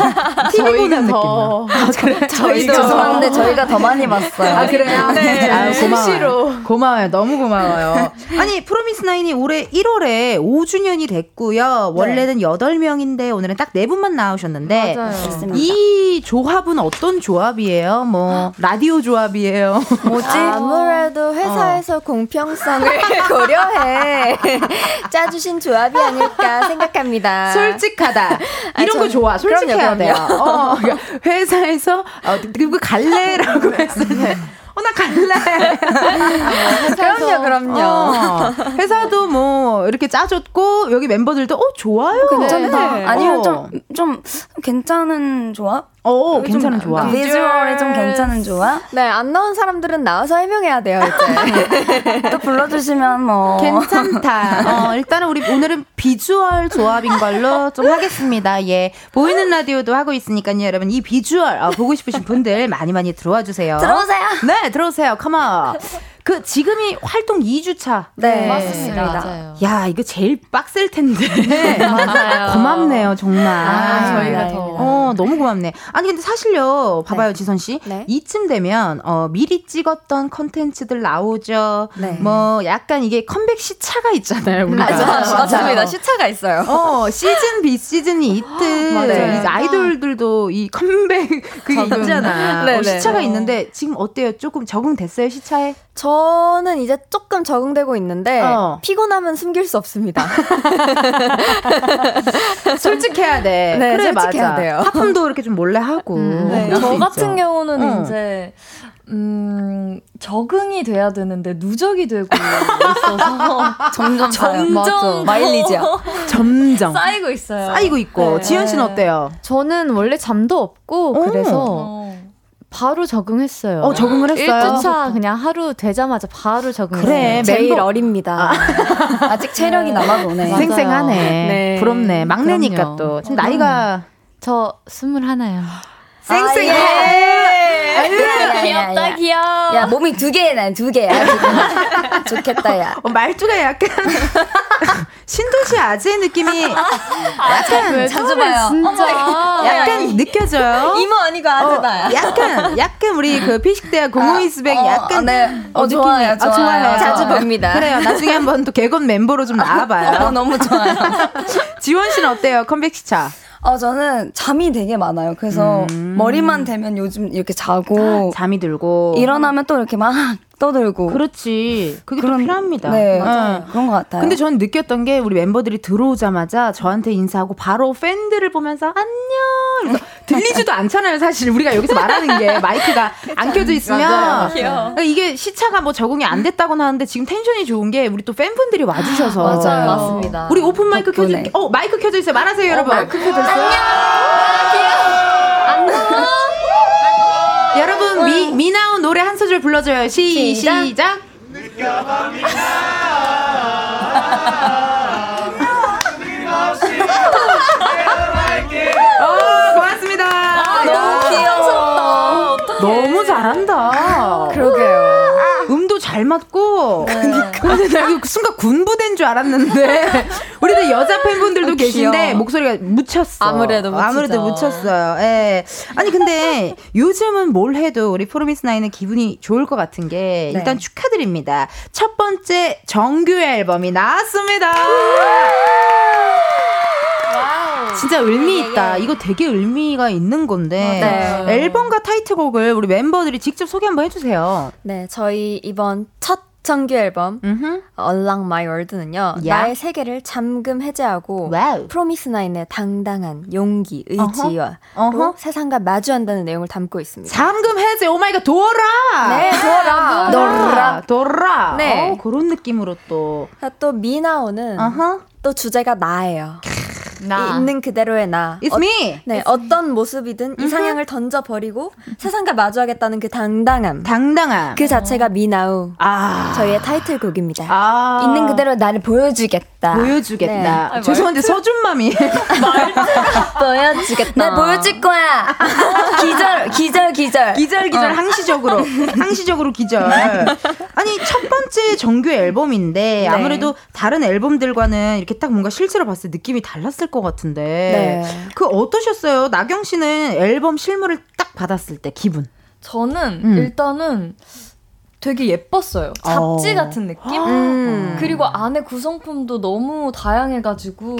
티비 보는 느낌. 아, 그래? 저희도 죄송한데 저희가 더 많이 봤어요. 아, 그래요? 네. 아유, 고마워요. 고마워요. 너무 고마워요. 아니, 프로미스나인이 올해 일월에 오 주년이 됐고요. 원래는 네. 여덟 명인데 오늘은 딱 네 분만 나오셨는데 맞아요. 이 조합은 어떤 조합이에요? 뭐 라디오 조합이에요? 뭐지? 아무래도 회사에서 어. 공평성을 고려해 짜주신 조합이 아닐까 생각합니다. 솔직하다. 이런 전, 거 좋아. 솔직해야 돼요. 어, 회사에서 어, 그리고 갈래라고 했을 때 어, 나 갈래. 그럼요, 그럼요. 어. 회사도 뭐 이렇게 짜줬고 여기 멤버들도 어 좋아요. 괜찮다. 네. 아니면 좀좀 어. 좀 괜찮은 좋아? 어, 괜찮은 좀, 좋아. 비주얼이 좀 괜찮은 좋아? 네, 안 나온 사람들은 나와서 해명해야 돼요, 이제. 또 불러주시면 뭐. 괜찮다. 어, 일단은 우리 오늘은 비주얼 조합인 걸로 좀 하겠습니다. 예. 보이는 라디오도 하고 있으니까요, 여러분. 이 비주얼, 어, 보고 싶으신 분들 많이 많이 들어와 주세요. 들어오세요. 네, 들어오세요. 컴온. 그, 지금이 활동 이 주차. 네. 맞습니다. 맞아요. 야, 이거 제일 빡셀 텐데. 네, 맞아요. 고맙네요, 정말. 아, 저희가 더. 어, 너무 고맙네. 아니, 근데 사실요, 봐봐요, 네. 지선씨. 네. 이쯤 되면, 어, 미리 찍었던 컨텐츠들 나오죠. 네. 뭐, 약간 이게 컴백 시차가 있잖아요, 우리가. 맞아, 맞습니다. 시차가 있어요. 어, 시즌, 비시즌이 있든. 맞아요. 이제 아이돌들도 이 컴백, 그게 있잖아. 네, 어, 시차가 네. 있는데, 지금 어때요? 조금 적응됐어요, 시차에? 저는 이제 조금 적응되고 있는데 어. 피곤하면 숨길 수 없습니다. 솔직해야 돼. 네, 그래 솔직해야 맞아. 돼요. 하품도 이렇게 좀 몰래 하고. 음, 네. 저 같은 경우는 어. 이제 음, 적응이 돼야 되는데 누적이 되고 있어서 점점 점점 마일리지야. 점점 쌓이고 있어요. 쌓이고 있고. 네. 지현 씨는 어때요? 저는 원래 잠도 없고 오. 그래서. 어. 바로 적응했어요. 어, 적응을 했어요? 일 주차 그냥 하루 되자마자 바로 적응했어요. 그래, 제일 멤버... 어립니다. 아. 아직 체력이 남아도네. 생생하네. 네. 부럽네. 막내니까 그럼요. 또. 지금 어, 나이가. 저 스물하나요. 생생해. 아, 예. 아유, 야, 귀엽다, 야, 야. 귀여워. 야, 몸이 두 개야, 난 두 개야. 좋겠다, 야. 어, 말투가 약간. 신도시 아재 느낌이 아, 약간 자주 봐요. 진짜 어, 약간 야, 느껴져요. 이모 아니고 아재다. 어, 약간 약간 우리 그 피식대학 공공이스백 아, 약간 어, 네. 어, 어, 느낌이 좋아요. 좋아요. 아, 좋아요. 자주 봅니다. 그래요. 나중에 한번 또 개건 멤버로 좀 나와봐요. 어, 너무 좋아요. 지원 씨는 어때요? 컴백 시차. 어, 저는 잠이 되게 많아요. 그래서 음. 머리만 대면 요즘 이렇게 자고 아, 잠이 들고 일어나면 또 이렇게 막 떠들고. 그렇지. 그게 그런, 또 필요합니다. 네, 맞아요. 응. 그런 것 같아요. 근데 저는 느꼈던 게 우리 멤버들이 들어오자마자 저한테 인사하고 바로 팬들을 보면서 안녕. 들리지도 않잖아요, 사실. 우리가 여기서 말하는 게 마이크가 안 켜져 있으면 맞아요. 그러니까 이게 시차가 뭐 적응이 안 됐다고는 하는데 지금 텐션이 좋은 게 우리 또 팬분들이 와주셔서 맞아요. 맞습니다. 우리 오픈 마이크 켜져 있. 어, 마이크 켜져 있어요. 말하세요, 여러분. 어, 마이크 켜져 있어요. 안녕. 안녕. 여러분 미, 미나온 노래 한 소절 불러줘요. 시, 시작, 시작. 느껴봐 미나온. 고맙습니다. 아, 너무 귀여워. 어떡해. 너무 잘한다. 그러게요. 음도 잘 맞고. 그러니까. 나 이거 순간 군부대인 줄 알았는데 우리도 여자 팬분들도 아, 계신데 귀여워. 목소리가 묻혔어. 아무래도 묻혔어. 아무래도 묻혔어요. 예. 아니 근데 요즘은 뭘 해도 우리 프로미스나인은 기분이 좋을 것 같은 게 일단 네. 축하드립니다. 첫 번째 정규 앨범이 나왔습니다. 진짜 의미 있다. 이거 되게 의미가 있는 건데 맞아요. 앨범과 타이틀곡을 우리 멤버들이 직접 소개 한번 해주세요. 네, 저희 이번 첫 정규 앨범 음흠. Along My World는요. 야. 나의 세계를 잠금 해제하고 와우. 프로미스나인의 당당한 용기, 의지와 세상과 마주한다는 내용을 담고 있습니다. 잠금 해제, 오마이갓, 도어라! 네, 도어라! 도어라! 도어라! 네. 오, 그런 느낌으로 또. 또 미나오는 어허. 또 주제가 나예요. 나. 있는 그대로의 나. It's 어, me. 네, It's 어떤 me. 모습이든 mm-hmm. 이상향을 던져버리고 세상과 마주하겠다는 그 당당함. 당당함. 그 자체가 미나우. 아. 저희의 타이틀곡입니다. 아. 있는 그대로 나를 보여주겠다. 보여주겠다. 네. 아, 죄송한데 서준맘이. 보여주겠다. 나 보여줄 거야. 기절, 기절, 기절. 기절, 기절. 어. 항시적으로. 항시적으로 기절. 아니, 첫 번째 정규 앨범인데 네. 아무래도 다른 앨범들과는 이렇게 딱 뭔가 실제로 봤을 때 느낌이 달랐을 것 같은데 네. 그 어떠셨어요? 나경 씨는 앨범 실물을 딱 받았을 때 기분? 저는 음. 일단은 되게 예뻤어요. 잡지 어. 같은 느낌? 음. 그리고 안에 구성품도 너무 다양해가지고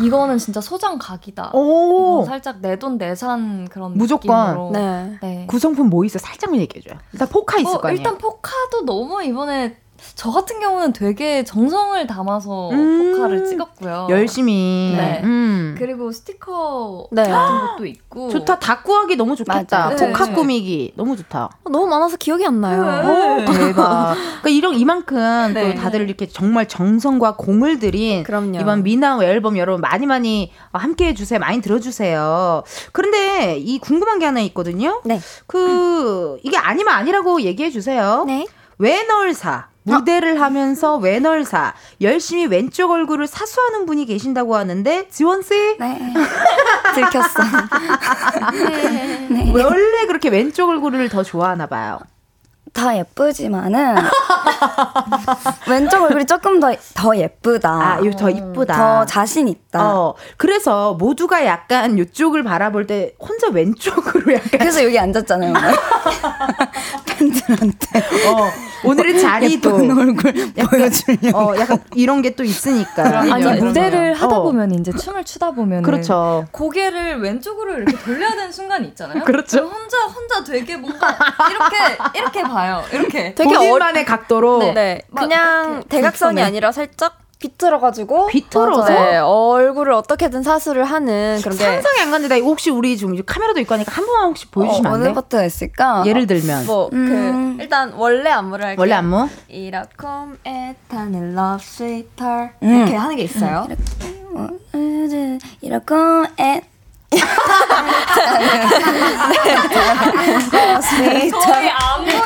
이거는 진짜 소장 각이다. 오. 살짝 내 돈 내산 그런 무조건. 느낌으로. 네. 네. 구성품 뭐 있어? 살짝만 얘기해줘요. 일단 포카 있을 어, 거 아니에요? 일단 포카도 너무 이번에 저 같은 경우는 되게 정성을 담아서 음~ 포카를 찍었고요. 열심히. 네. 음. 그리고 스티커 네. 같은 것도 있고. 좋다. 다 꾸하기 너무 좋겠다. 맞아. 포카 네. 꾸미기 너무 좋다. 너무 많아서 기억이 안 나요. 네. 오, 대박. 그러니까 이런 이만큼 네. 또 다들 이렇게 정말 정성과 공을 들인 그럼요. 이번 미나우 앨범 여러분 많이 많이 함께해 주세요. 많이 들어주세요. 그런데 이 궁금한 게 하나 있거든요. 네. 그 음. 이게 아니면 아니라고 얘기해 주세요. 네. 왜 널 사? 무대를 어? 하면서 왜 널 사? 열심히 왼쪽 얼굴을 사수하는 분이 계신다고 하는데 지원씨? 네. 들켰어. 네. 네. 원래 그렇게 왼쪽 얼굴을 더 좋아하나 봐요. 다 예쁘지만은 왼쪽 얼굴이 조금 더, 더 예쁘다. 아, 이거 더 이쁘다. 더 자신 있다. 어, 그래서 모두가 약간 이쪽을 바라볼 때 혼자 왼쪽으로 약간. 그래서 여기 앉았잖아요. 팬들한테. 어, 오늘은 자리도 예쁜 얼굴 보여주려고. 어, 약간 이런 게 또 있으니까. 아니 무대를 하다 보면 어. 이제 춤을 추다 보면 그렇죠. 고개를 왼쪽으로 이렇게 돌려야 되는 순간이 있잖아요. 그렇죠. 혼자 혼자 되게 뭔가 이렇게 이렇게 봐. 이렇게 되게 어만의 각도로 네, 네. 그냥 이렇게. 대각선이 비트네. 아니라 살짝 비틀어가지고 비틀어서 네, 얼굴을 어떻게든 사수를 하는 그런 게 상상이 안 가는데 혹시 우리 지금 카메라도 있고 하니까 한 번만 혹시 보여주시면 어, 안 돼요? 어느 파트가 있을까? 예를 들면 뭐 그 음. 일단 원래 안무를 할게요. 원래 안무? 이라콤 에탄일 러브 스위터 이렇게 하는 게 있어요. 음. 이라콤 에 네. 저희 안무요.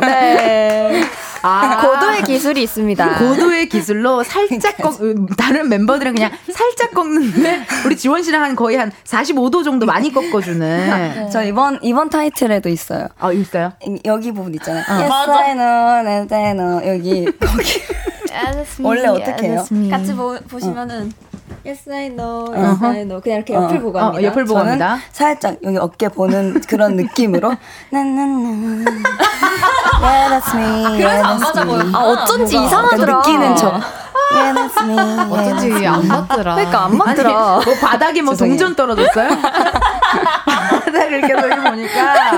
네. 아, 고도의 기술이 있습니다. 고도의 기술로 살짝 꺾, 다른 멤버들은 그냥 살짝 꺾는데, 우리 지원 씨랑 한 거의 한 사십오 도 정도 많이 꺾어주는. 저 이번, 이번 타이틀에도 있어요. 아, 있어요? 여기 부분 있잖아요. 어. Yes, I know, and I know. 여기, 거기. 원래 어떻게 해요? 같이 보, 보시면은. Yes, I know. Yes, uh-huh. I know. 그냥 이렇게 옆을 어, 보고 합니다. 어, 옆을 보고 합니다. 살짝 여기 어깨 보는 그런 느낌으로. 나나나. Yeah, that's me. 그래서 yeah, 안 맞아 보여. 아, 어쩐지 뭐가, 이상하더라. 느끼는 척. Yeah, that's me. 어쩐지 yeah, 안 맞더라. 그러니까 안 맞더라. 아니, 뭐 바닥에 뭐 동전 떨어졌어요? 바닥을 이렇게 돌려 보니까.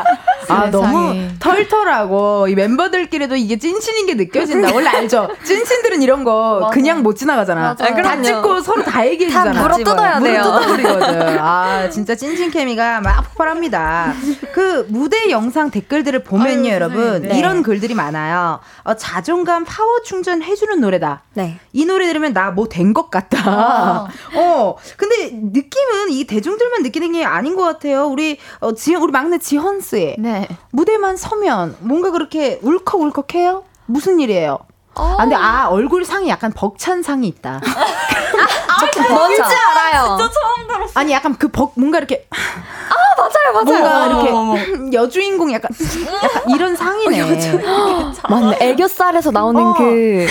아, 세상에. 너무 털털하고, 이 멤버들끼리도 이게 찐친인 게 느껴진다. 원래 알죠? 찐친들은 이런 거 맞아. 그냥 못 지나가잖아. 맞아. 다 찍고 서로 다 얘기해주잖아. 다 물어 뜯어야 돼요. 물어 뜯어버리거든. 아, 진짜 찐친 케미가 막 폭발합니다. 그 무대 영상 댓글들을 보면요, 아유, 여러분. 네. 이런 글들이 많아요. 어, 자존감 파워 충전해주는 노래다. 네. 이 노래 들으면 나 뭐 된 것 같다. 아. 어, 근데 느낌은 이 대중들만 느끼는 게 아닌 것 같아요. 우리, 어, 지현, 우리 막내 지현씨. 네. 무대만 서면 뭔가 그렇게 울컥울컥해요? 무슨 일이에요? 아, 근데 아 얼굴 상이 약간 벅찬 상이 있다. 아, 아, 뭔지 알아요. 진짜 처음 들었어. 아니 약간 그 벅 뭔가 이렇게 아 맞아요 맞아요. 뭔가 이렇게 여주인공 약간, 약간 이런 상이네. 맞네. 애교살에서 나오는 어. 그.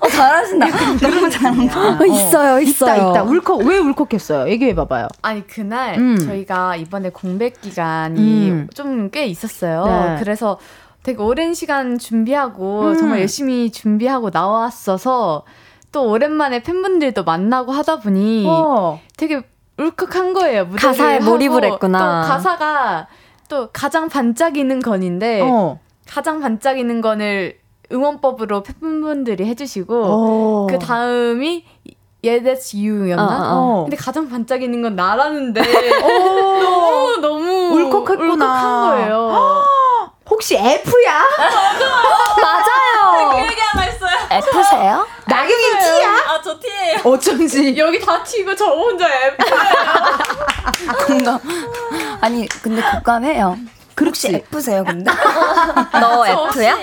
어 잘하신다. 너무 잘한다. 있어요, 있어요. 있다, 있다. 울컥 왜 울컥했어요? 얘기해봐봐요. 아니 그날 음. 저희가 이번에 공백 기간이 음. 좀 꽤 있었어요. 네. 그래서 되게 오랜 시간 준비하고 음. 정말 열심히 준비하고 나왔어서 또 오랜만에 팬분들도 만나고 하다 보니 어. 되게 울컥한 거예요. 가사에 몰입을 했구나. 또 가사가 또 가장 반짝이는 건인데 어. 가장 반짝이는 건을 응원법으로 팬분들이 해주시고 그 다음이 Yeah, that's you였나? 어, 어. 근데 가장 반짝이는 건 나라는데 너무 너무 울컥했구나. 울컥한 거예요. 혹시 F야? 맞아요. 그 얘기 하나 했어요. F세요? 나경이 T야? 아, 저 T예요. 어쩐지 여기 다 T고 저 혼자 F예요. 공감. 아니 근데 공감해요. 그렇지. 혹시 F세요, 근데? 너 F야?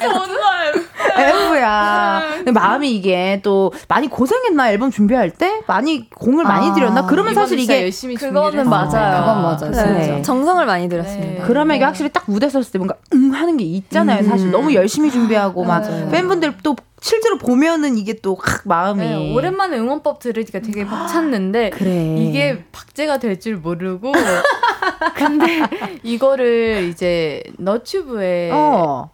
저는 F. F야. 근데 마음이 이게 또 많이 고생했나 앨범 준비할 때 많이 공을 아, 많이 들였나? 그러면 사실 이게 열심히 그거는 맞아요. 그건 맞아요. 네. 네. 정성을 많이 들였습니다. 네. 그러면 네. 이게 확실히 딱 무대 섰을 때 뭔가 음 하는 게 있잖아요. 음. 사실 너무 열심히 준비하고 막 네. 팬분들 또 실제로 보면은 이게 또 마음이 네, 오랜만에 응원법 들으니까 되게 벅찼는데 그래. 이게 박제가 될 줄 모르고 근데 이거를 이제 너튜브에 어.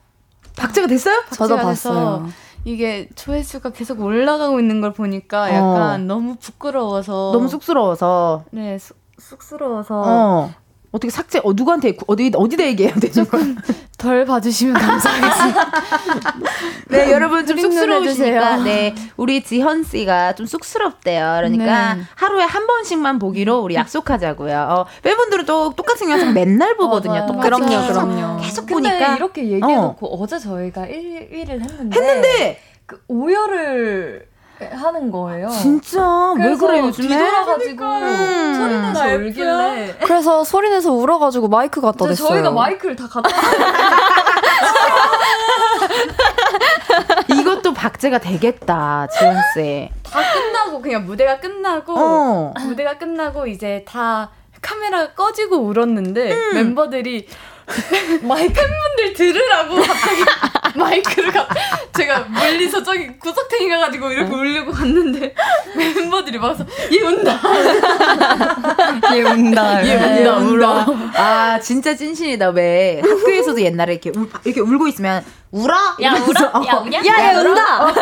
박제가 됐어요? 박제가 저도 봤어요. 이게 조회수가 계속 올라가고 있는 걸 보니까 약간 어. 너무 부끄러워서 너무 쑥스러워서 네 쑥, 쑥스러워서 어. 어떻게 삭제, 어, 누구한테, 어디, 어디다 얘기해야 되죠? 조금 덜 봐주시면 감사하겠습니다. 네, 여러분 좀 쑥스러우시니까. 네, 우리 지현씨가 좀 쑥스럽대요. 그러니까 네. 하루에 한 번씩만 보기로 우리 약속하자고요. 어, 팬분들은 또 똑같은 영상 맨날 보거든요. 똑같은 그럼요, 그럼요. 계속 근데 보니까. 이렇게 얘기해놓고 어. 어제 저희가 일 위를 했는데. 했는데! 그 오열을. 하는 거예요. 진짜 왜 그래 요즘에? 뒤돌아가지고 음. 소리내서 울길래. 그래서 소리내서 울어가지고 마이크 갖다 댔어요. 저희가 마이크를 다 갖다 댔어요. 이것도 박제가 되겠다, 지현 씨. 다 끝나고 그냥 무대가 끝나고 어. 무대가 끝나고 이제 다 카메라가 꺼지고 울었는데 음. 멤버들이. 마이 팬분들 들으라고 갑자기 마이크를 가, 제가 멀리서 저기 구석탱이 가가지고 이렇게 울려고 갔는데 멤버들이 막서 얘 운다 얘 운다 얘 운다, 얘 운다 울어. 아 진짜 찐신이다. 왜 학교에서도 옛날에 이렇게, 울, 이렇게 울고 있으면 울어? 야 울어? 어. 야 우냐? 야, 야 운다! 어.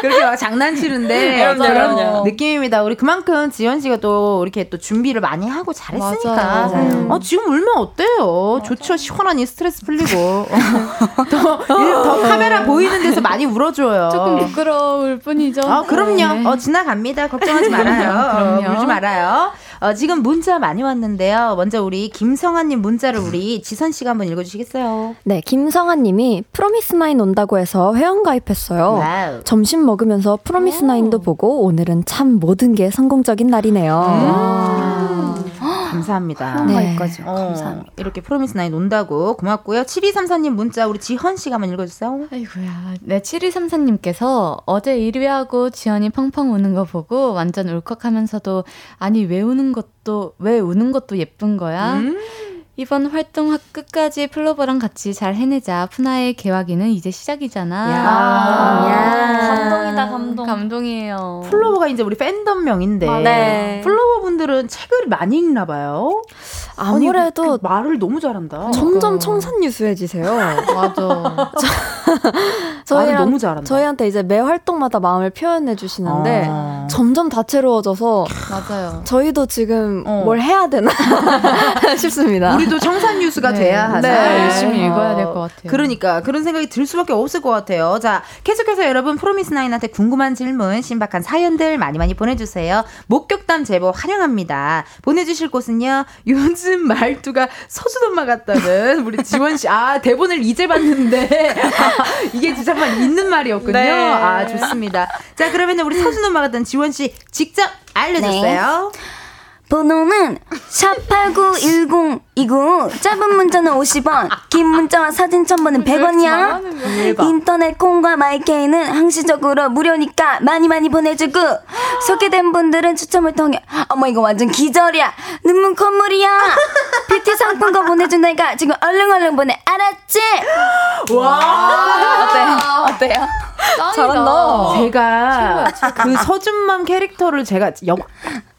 그렇게 막 장난치는데 그런 느낌입니다. 우리 그만큼 지연씨가 또 이렇게 또 준비를 많이 하고 잘했으니까 맞아요. 맞아요. 아, 지금 울면 어때요? 맞아. 좋죠. 시원하니 스트레스 풀리고 더, 더 카메라 보이는 데서 많이 울어줘요. 조금 부끄러울 뿐이죠. 어, 그럼요. 어, 지나갑니다. 걱정하지 말아요. 그럼요. 어, 울지 말아요. 어, 지금 문자 많이 왔는데요. 먼저 우리 김성아님 문자를 우리 지선씨가 한번 읽어주시겠어요? 네, 김성아님이 프로미스나인 온다고 해서 회원가입했어요. 와우. 점심 먹으면서 프로미스나인도 보고 오늘은 참 모든 게 성공적인 날이네요. 음. 감사합니다. 네. 어, 감사합니다. 이렇게 프로미스나인 온다고 고맙고요. 칠이삼사님 문자 우리 지현씨가 한번 읽어주세요. 아이고야. 네, 칠이삼사님께서 어제 일 위하고 지현이 펑펑 우는 거 보고 완전 울컥하면서도 아니 왜 우는 것도 왜 우는 것도 예쁜 거야. 음? 이번 활동 끝까지 플로버랑 같이 잘 해내자. 푸나의 개화기는 이제 시작이잖아. 야. 야. 감동이다 감동. 감동이에요. 플로버가 이제 우리 팬덤명인데 아, 네. 플로버분들은 책을 많이 읽나 봐요. 아무래도 아니, 그 말을 너무 잘한다. 점점 청산유수해지세요. 맞아. 저희랑, 너무 잘한다. 저희한테 이제 매 활동마다 마음을 표현해 주시는데 아. 점점 다채로워져서 맞아요. 저희도 지금 어. 뭘 해야 되나 싶습니다. 우리도 청산유수가 네. 돼야 하나. 네. 열심히 읽어야 될 것 같아요. 그러니까 그런 생각이 들 수밖에 없을 것 같아요. 자, 계속해서 여러분 프로미스나인한테 궁금한 질문, 신박한 사연들 많이 많이 보내주세요. 목격담 제보 환영합니다. 보내주실 곳은요. 요즘 말투가 서준 엄마 같다는 우리 지원 씨. 아, 대본을 이제 봤는데 아, 이게 진짜 막 있는 말이었군요. 네. 아, 좋습니다. 자, 그러면 우리 서준 엄마 같다는 지원 씨 직접 알려주세요. 네. 번호는 샵팔구일공이고 짧은 문자는 오십 원, 긴 문자와 사진 천 번은 백 원이야. 인터넷 콩과 마이케이는 항시적으로 무료니까 많이 많이 보내주고 소개된 분들은 추첨을 통해 어머 이거 완전 기절이야. 눈물 콧물이야. 뷰티 상품권 보내준 내가 지금 얼른얼른 보내. 알았지? 와 어때? 어때요? 잘한다. 제가 그 서준맘 캐릭터를 제가 역...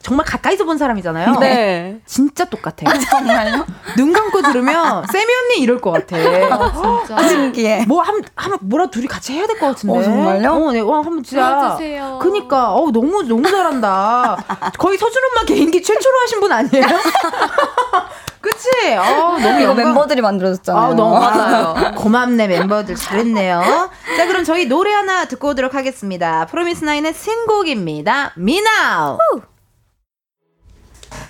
정말 가까이서 본 사람이잖아요. 네. 진짜 똑같아요. 아, 정말요? 눈 감고 들으면 세미 언니 이럴 것 같아. 아, 진짜. 아, 신기해. 뭐 한, 한 뭐라 둘이 같이 해야 될 것 같은데. 어, 정말요? 어, 네. 와, 한번 진짜. 도와주세요. 그니까, 어, 너무 너무 잘한다. 거의 서준 엄마 개인기 최초로 하신 분 아니에요? 그치? 아, 너무 이거 영감... 멤버들이 만들어줬잖아요. 아, 너무 많아요. 고맙네, 멤버들. 잘했네요. 자, 그럼 저희 노래 하나 듣고 오도록 하겠습니다. 프로미스나인의 신곡입니다. 미나우.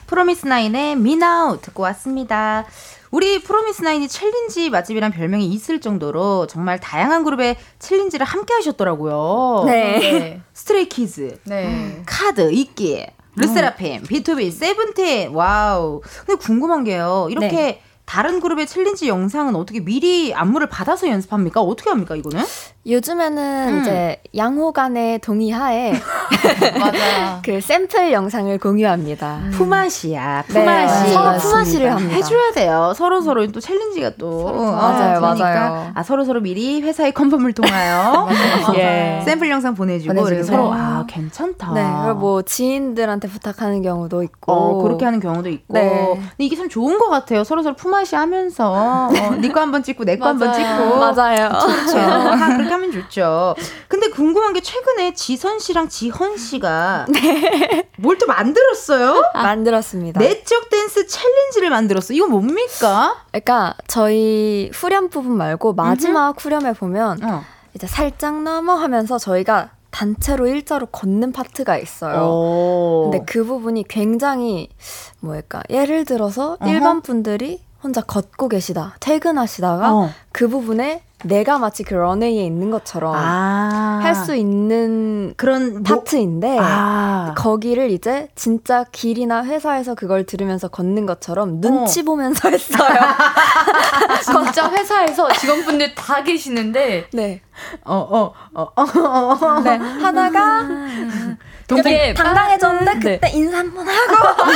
프로미스나인의 미나우 듣고 왔습니다. 우리 프로미스나인이 챌린지 맛집이란 별명이 있을 정도로 정말 다양한 그룹의 챌린지를 함께 하셨더라고요. 네. 네. 스트레이키즈, 네. 카드, 이끼, 르세라핌, 비투비, 세븐틴. 와우. 근데 궁금한 게요. 이렇게 네. 다른 그룹의 챌린지 영상은 어떻게 미리 안무를 받아서 연습합니까? 어떻게 합니까 이거는? 요즘에는 음. 이제 양호 간의 동의하에 맞아. 그 샘플 영상을 공유합니다. 음. 푸마시야. 푸마시. 네, 서로 푸마시를 합니다. 해줘야 돼요. 서로 서로 또 챌린지가 또 서로, 맞아요, 그러니까. 맞아요. 아 서로 서로 미리 회사의 컨펌을 통하여 예. 샘플 영상 보내주고 이렇게 서로 아 괜찮다. 네. 그리고 뭐 지인들한테 부탁하는 경우도 있고 어, 그렇게 하는 경우도 있고. 네. 근데 이게 참 좋은 것 같아요. 서로 서로 푸마시 하면서 어, 네 거 한번 찍고 내 거 한번 찍고 맞아요. 좋죠. 그렇게 하면 좋죠. 근데 궁금한 게 최근에 지선 씨랑 지헌 씨가 네. 뭘 또 만들었어요? 아, 만들었습니다. 내적 댄스 챌린지를 만들었어요. 이건 뭡니까? 그러니까 저희 후렴 부분 말고 마지막 음흠. 후렴에 보면 어. 이제 살짝 넘어 하면서 저희가 단체로 일자로 걷는 파트가 있어요. 오. 근데 그 부분이 굉장히 뭐랄까 예를 들어서 어허. 일반 분들이 혼자 걷고 계시다 퇴근하시다가 어. 그 부분에 내가 마치 그 런웨이에 있는 것처럼 아. 할 수 있는 그런 파트인데 뭐. 아. 거기를 이제 진짜 길이나 회사에서 그걸 들으면서 걷는 것처럼 눈치 어. 보면서 했어요. 진짜 회사에서 직원분들 다 계시는데 네. 어, 어, 어, 어, 어. 네. 하다가 되게 당당해졌는데 그때 네. 인사 한번 하고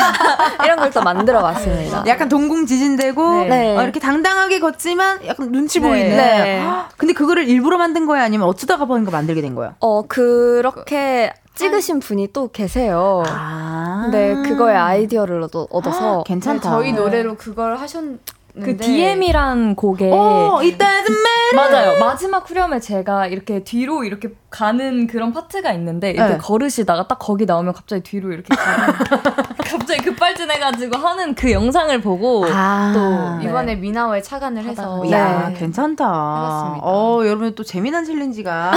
이런 걸 또 만들어 봤습니다. 약간 동공지진되고 네. 어, 이렇게 당당하게 걷지만 약간 눈치 네. 보이는. 네. 근데 그거를 일부러 만든 거야 아니면 어쩌다가 보니까 만들게 된 거야? 어 그렇게 찍으신 분이 또 계세요. 아. 네 그거의 아이디어를 얻어, 얻어서 아, 괜찮다. 저희 노래로 그걸 하셨. 그 디엠이란 곡에 오, it doesn't matter. 맞아요. 마지막 후렴에 제가 이렇게 뒤로 이렇게 가는 그런 파트가 있는데 이렇게 네. 걸으시다가 딱 거기 나오면 갑자기 뒤로 이렇게 가는 갑자기 급발진해가지고 하는 그 영상을 보고 아, 또 이번에 네. 미나와의 차관을 해서 이야 네. 괜찮다. 해봤습니다. 어 여러분 또 재미난 챌린지가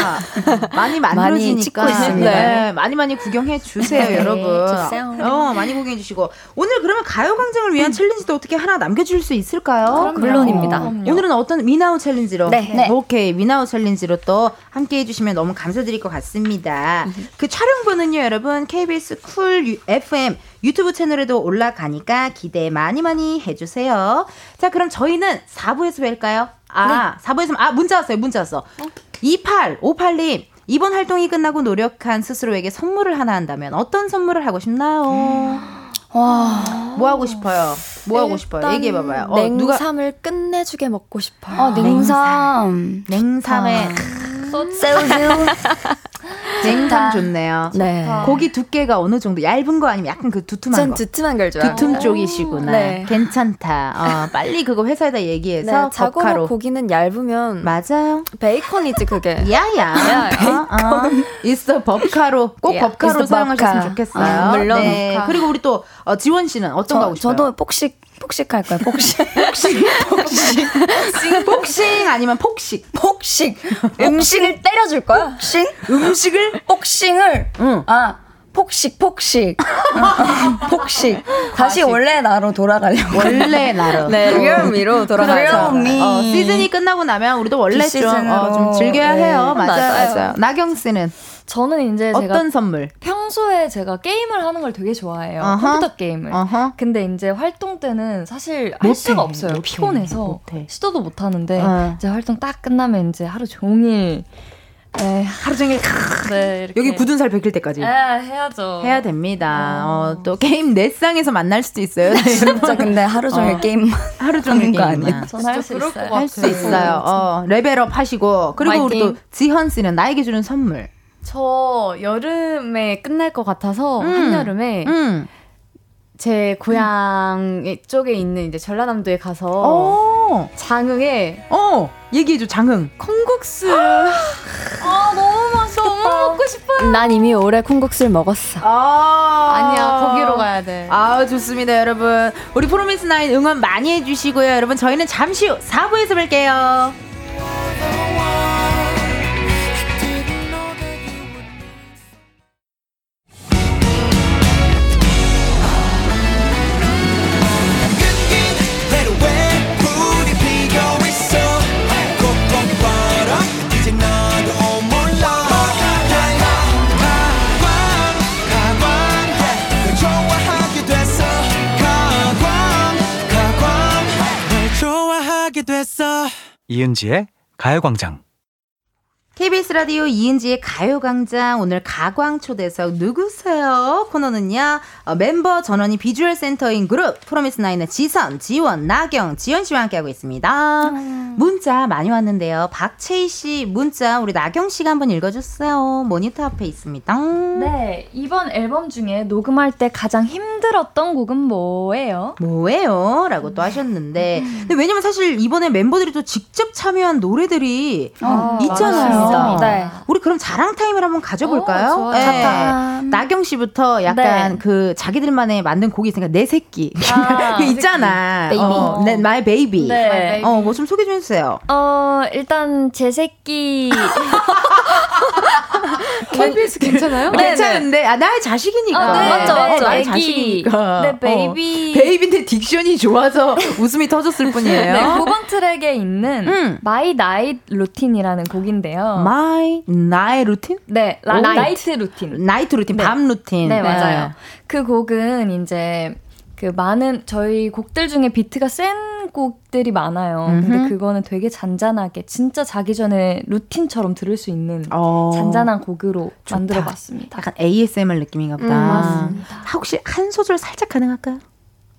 많이 만들어지니까 많이 있습니다. 네, 많이 많이 구경해 주세요, 네, 여러분. 주세요. 어 많이 구경해 주시고 오늘 그러면 가요광장을 위한 챌린지도 어떻게 하나 남겨줄 수 있을까? 그럼요. 물론입니다. 그럼요. 오늘은 어떤 미나우 챌린지로 네. 네. 오케이 미나우 챌린지로 또 함께해 주시면 너무 감사드릴 것 같습니다. 그 촬영본은요 여러분 케이비에스 쿨 에프엠 유튜브 채널에도 올라가니까 기대 많이 많이 해주세요. 자 그럼 저희는 사 부에서 뵐까요? 아 네. 사 부에서 아 문자 왔어요. 문자 왔어. 어? 이팔오팔 님 이번 활동이 끝나고 노력한 스스로에게 선물을 하나 한다면 어떤 선물을 하고 싶나요? 음. 와, 뭐 하고 싶어요? 뭐 하고 싶어요? 얘기해봐봐요. 어, 냉삼을 누가... 끝내주게 먹고 싶어요. 아, 냉삼. 냉삼에 소세우즈. 냉삼 좋네요. 네. 고기 두께가 어느 정도 얇은 거 아니면 약간 그 두툼한 거? 전 두툼한 걸 좋아해요. 두툼 쪽이시구나. 네. 괜찮다. 어, 빨리 그거 회사에다 얘기해서 네, 자고로 고기는 얇으면 맞아요. 베이컨이지 그게. 야야. 베이컨. 어, 어. 있어 법카로 꼭 yeah. 법카로 사용하셨으면 법카. 좋겠어요. 아, 물론. 네. 그리고 우리 또 어, 지원 씨는 어떤 거 하고 싶어요? 저도 폭식. 폭식 할 거야. 폭식. 폭식. 폭식. 폭식 아니면 폭식. 폭식. 음식을 때려줄 거야. 폭식. 음식을. 폭식을. 응. 아 폭식 폭식. 폭식. 다시 원래 나로 돌아가려고. 원래 나로. 네. 리얼미로 돌아가자. 리얼미. 어, 시즌이 끝나고 나면 우리도 원래 좀, 어, 좀 즐겨야 네. 해요. 맞아요. 맞아요. 맞아요. 나경 씨는. 저는 이제 어떤 제가 선물? 평소에 제가 게임을 하는 걸 되게 좋아해요. 어허, 컴퓨터 게임을. 어허. 근데 이제 활동 때는 사실 할 수가 해, 없어요. 못 피곤해서 못 해. 시도도 못 하는데 어. 이제 활동 딱 끝나면 이제 하루 종일 에이, 하루 종일 네, 이렇게. 여기 굳은 살 벗길 때까지 에이, 해야죠. 해야 됩니다. 어. 어, 또 게임 넷상에서 만날 수도 있어요. 진짜 근데 하루 종일 어. 게임만 하루 종일 거 아니야. 할 수 있어요. 할 수 있어요. 어, 레벨업 하시고 그리고 파이팅. 우리 또 지현 씨는 나에게 주는 선물. 저 여름에 끝날 것 같아서 음, 한여름에 음. 제 고향 음. 쪽에 있는 이제 전라남도에 가서 오. 장흥에 어 얘기해줘 장흥 콩국수 아 너무 맛있어 너무 먹고 싶어요. 난 이미 올해 콩국수를 먹었어. 아~ 아니야 거기로 가야 돼. 아 좋습니다 여러분 우리 프로미스나인 응원 많이 해주시고요 여러분 저희는 잠시 후 사 부에서 뵐게요. 이은지의 가요광장 케이비에스 라디오 이은지의 가요광장 오늘 가광초대석 누구세요? 코너는요 어, 멤버 전원이 비주얼 센터인 그룹 프로미스나인의 지선, 지원, 나경, 지연씨와 함께하고 있습니다. 음. 문자 많이 왔는데요. 박채희씨 문자 우리 나경씨가 한번 읽어주세요. 모니터 앞에 있습니다. 네 이번 앨범 중에 녹음할 때 가장 힘들었던 곡은 뭐예요? 뭐예요? 라고 또 하셨는데 근데 왜냐면 사실 이번에 멤버들이 또 직접 참여한 노래들이 아, 있잖아요. 맞아요. 맞습니다. 네. 우리 그럼 자랑 타임을 한번 가져볼까요? 네. 나경 씨부터 약간 네. 그 자기들만의 만든 곡이 있으니까 내 새끼 아, 그 있잖아. 베이비. 어, 네, my baby. 네. my baby. 어, 뭐 좀 소개 좀 해주세요. 어, 일단 제 새끼. 케이비에스 괜찮아요? 네, 괜찮은데 아, 나의 자식이니까. 아, 네. 맞죠, 맞죠. 어, 나의 자식이니까. 네, 베이비. 어, 베이비인데 딕션이 좋아서 웃음이 터졌을 뿐이에요. 네, 구 번 트랙에 있는 음. My Night Routine이라는 곡인데요. My Night Routine? 네, 라, 나이트 루틴. 나이트 루틴, 네. 밤 루틴. 네, 네, 맞아요. 그 곡은 이제 그 많은 저희 곡들 중에 비트가 센 곡들이 많아요. 음흠. 근데 그거는 되게 잔잔하게 진짜 자기 전에 루틴처럼 들을 수 있는 어... 잔잔한 곡으로 좋다. 만들어봤습니다. 약간 에이에스엠알 느낌인가 보다. 음, 맞습니다. 혹시 한 소절 살짝 가능할까요?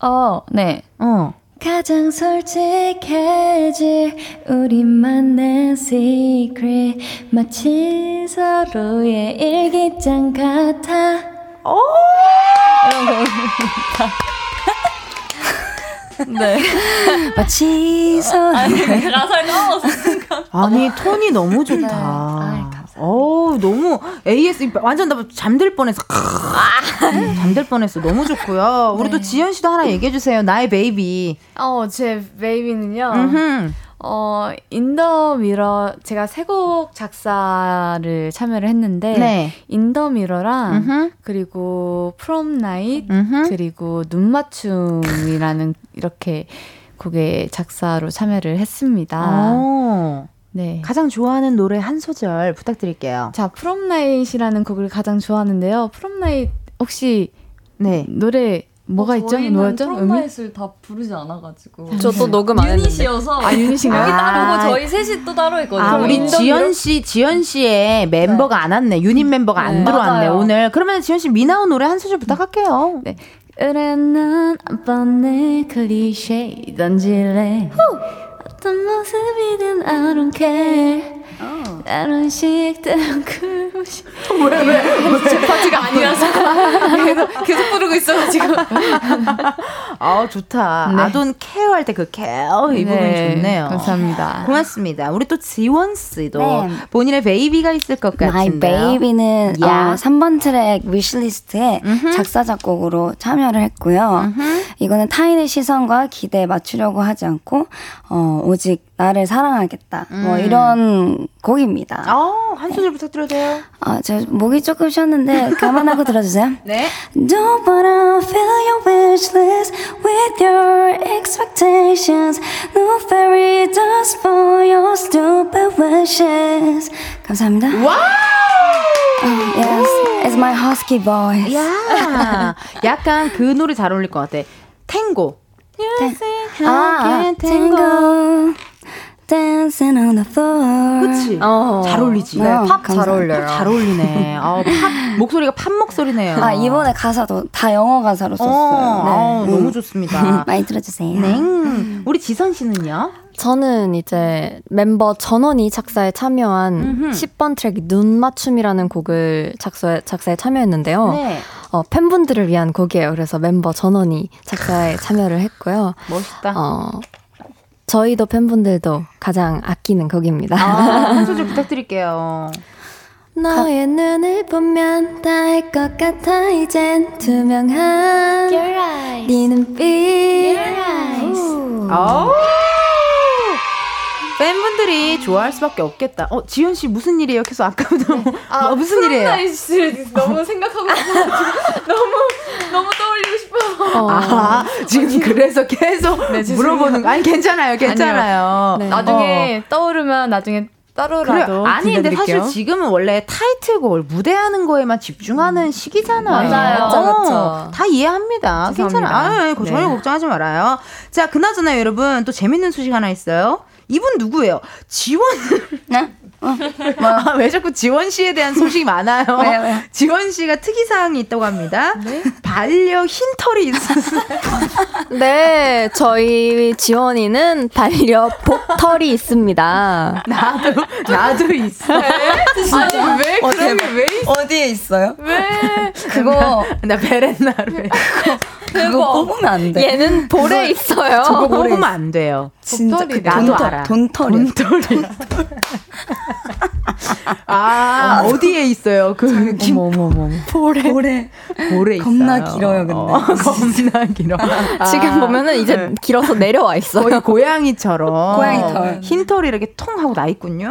어, 네. 어. 가장 솔직해질 우리만의 secret 마치 서로의 일기장 같아. 오! 이런 곡입니다. 네. 마치 서로의 아니, 가사에 넘어서 순간. 아니, 톤이 너무 좋다. 아, 어 너무 에이에스 완전 나 잠들 뻔했어. 음, 잠들 뻔했어. 너무 좋고요. 우리 네. 또 지연 씨도 하나 얘기해 주세요. 나의 베이비. 어, 제 베이비는요. 음흠. 어, 인 더 미러 제가 세 곡 작사를 참여를 했는데 네. 인 더 미러랑 음흠. 그리고 프롬 나잇 그리고 눈 맞춤이라는 이렇게 곡의 작사로 참여를 했습니다. 오. 네. 가장 좋아하는 노래 한 소절 부탁드릴게요. 자, 프롬나잇이라는 곡을 가장 좋아하는데요. 프롬나잇 혹시 네 노래 뭐가 어, 있죠? 뭐였죠? 프롬나잇을 다 부르지 않아가지고 저 또 녹음 안 했는데 유닛이어서 아, 유닛인가요? 여기 따로고 저희 셋이 또 따로 있거든요. 아, 우리 지연 씨, 지연 씨의 멤버가 네. 안 왔네. 유닛 멤버가 안 네. 들어왔네 맞아요. 오늘. 그러면 지연 씨 미나오 노래 한 소절 부탁할게요. 네. 그래 난 아빠네 클리셰 던질래 어떤 모습이든 I don't care oh. 다른 식 다른 그릇이 뭐야 왜 제 파트가 아니라서 계속, 계속 부르고 있어요 지금. 아 좋다. 네. I don't care 할 때 그 care 이 네. 부분이 좋네요. 감사합니다. 고맙습니다. 우리 또 지원씨도 네. 본인의 베이비가 있을 것 같은데요. My baby는 yeah. 어, 삼 번 트랙 위시리스트에 mm-hmm. 작사 작곡으로 참여를 했고요. Mm-hmm. 이거는 타인의 시선과 기대에 맞추려고 하지 않고 어, 오직 나를 사랑하겠다. 음. 뭐 이런 곡입니다. 아, 한 소절 네. 부탁드려도 돼요? 아, 제가 목이 조금 쉬었는데 감안하고 들어주세요. 네. Don't wanna fill your wish list with your expectations. No fairy dust for your stupid wishes. 감사합니다. 와우! Oh, yes, it's my husky voice. 야, 약간 그 노래 잘 어울릴 것 같아. 탱고. 네. 아, 탱고 Dancing on the floor. 그치? 어. 잘 어울리지? 네, 팝 잘 어울려요. 잘 어울리네. 아, 팝, 목소리가 팝 목소리네요. 아, 이번에 가사도 다 영어 가사로 썼어요. 어, 네. 아, 너무 좋습니다. 많이 들어주세요. 네. 우리 지선 씨는요? 저는 이제 멤버 전원이 작사에 참여한 음흠. 십 번 트랙 눈 맞춤이라는 곡을 작사에, 작사에 참여했는데요. 네. 어, 팬분들을 위한 곡이에요. 그래서 멤버 전원이 작사에 참여를 했고요. 멋있다. 어, 저희도 팬분들도 가장 아끼는 곡입니다. 아, 한 소절 부탁드릴게요. 너의 눈을 보면 다 알 것 같아. 이젠 투명한 Your eyes. 네 눈빛 Your eyes. 팬분들이 좋아할 수밖에 없겠다. 어, 지현 씨 무슨 일이에요? 계속 아까부터 네. 아, 뭐, 무슨 일이에요? 프롬나잇을 너무 생각하고 있어서 너무 너무 떠올리고 싶어서. 어. 아, 지금 아니, 그래서 계속 네, 물어보는 거. 아니 괜찮아요, 괜찮아요. 네. 나중에 어. 떠오르면 나중에. 따로라도 아니 근데 사실 지금은 원래 타이틀곡 무대하는 거에만 집중하는 음. 시기잖아요. 맞아요. 어, 다 이해합니다. 괜찮아요. 아니, 전혀 네. 걱정하지 말아요. 자, 그나저나 여러분 또 재밌는 소식 하나 있어요. 이분 누구예요? 지원. 네? 어, 아, 왜 자꾸 지원 씨에 대한 소식이 많아요? 왜, 왜? 지원 씨가 특이 사항이 있다고 합니다. 네? 반려 흰털이 있었어요. 네, 저희 지원이는 반려 복털이 있습니다. 나도 나도 있어. 네? 아니 왜 그런 게 왜 있어? 어디에 있어요? 왜? 그거 나 베렌나르. 그거, 그거 뽑으면 안 돼. 얘는 볼에 있어요. 저거 뽑으면 안 돼요. 진짜 그, 나도 돈, 알아. 돈털이. 돈털이. 아, 어디에 있어요? 그 김포래. 포래. 포래 있어요. 겁나 길어요, 근데. 어, 겁나 길어. 아, 지금 보면은 이제 네. 길어서 내려와 있어요. 거의 고양이처럼. 고양이 털. 흰 털이 이렇게 통 하고 나 있군요.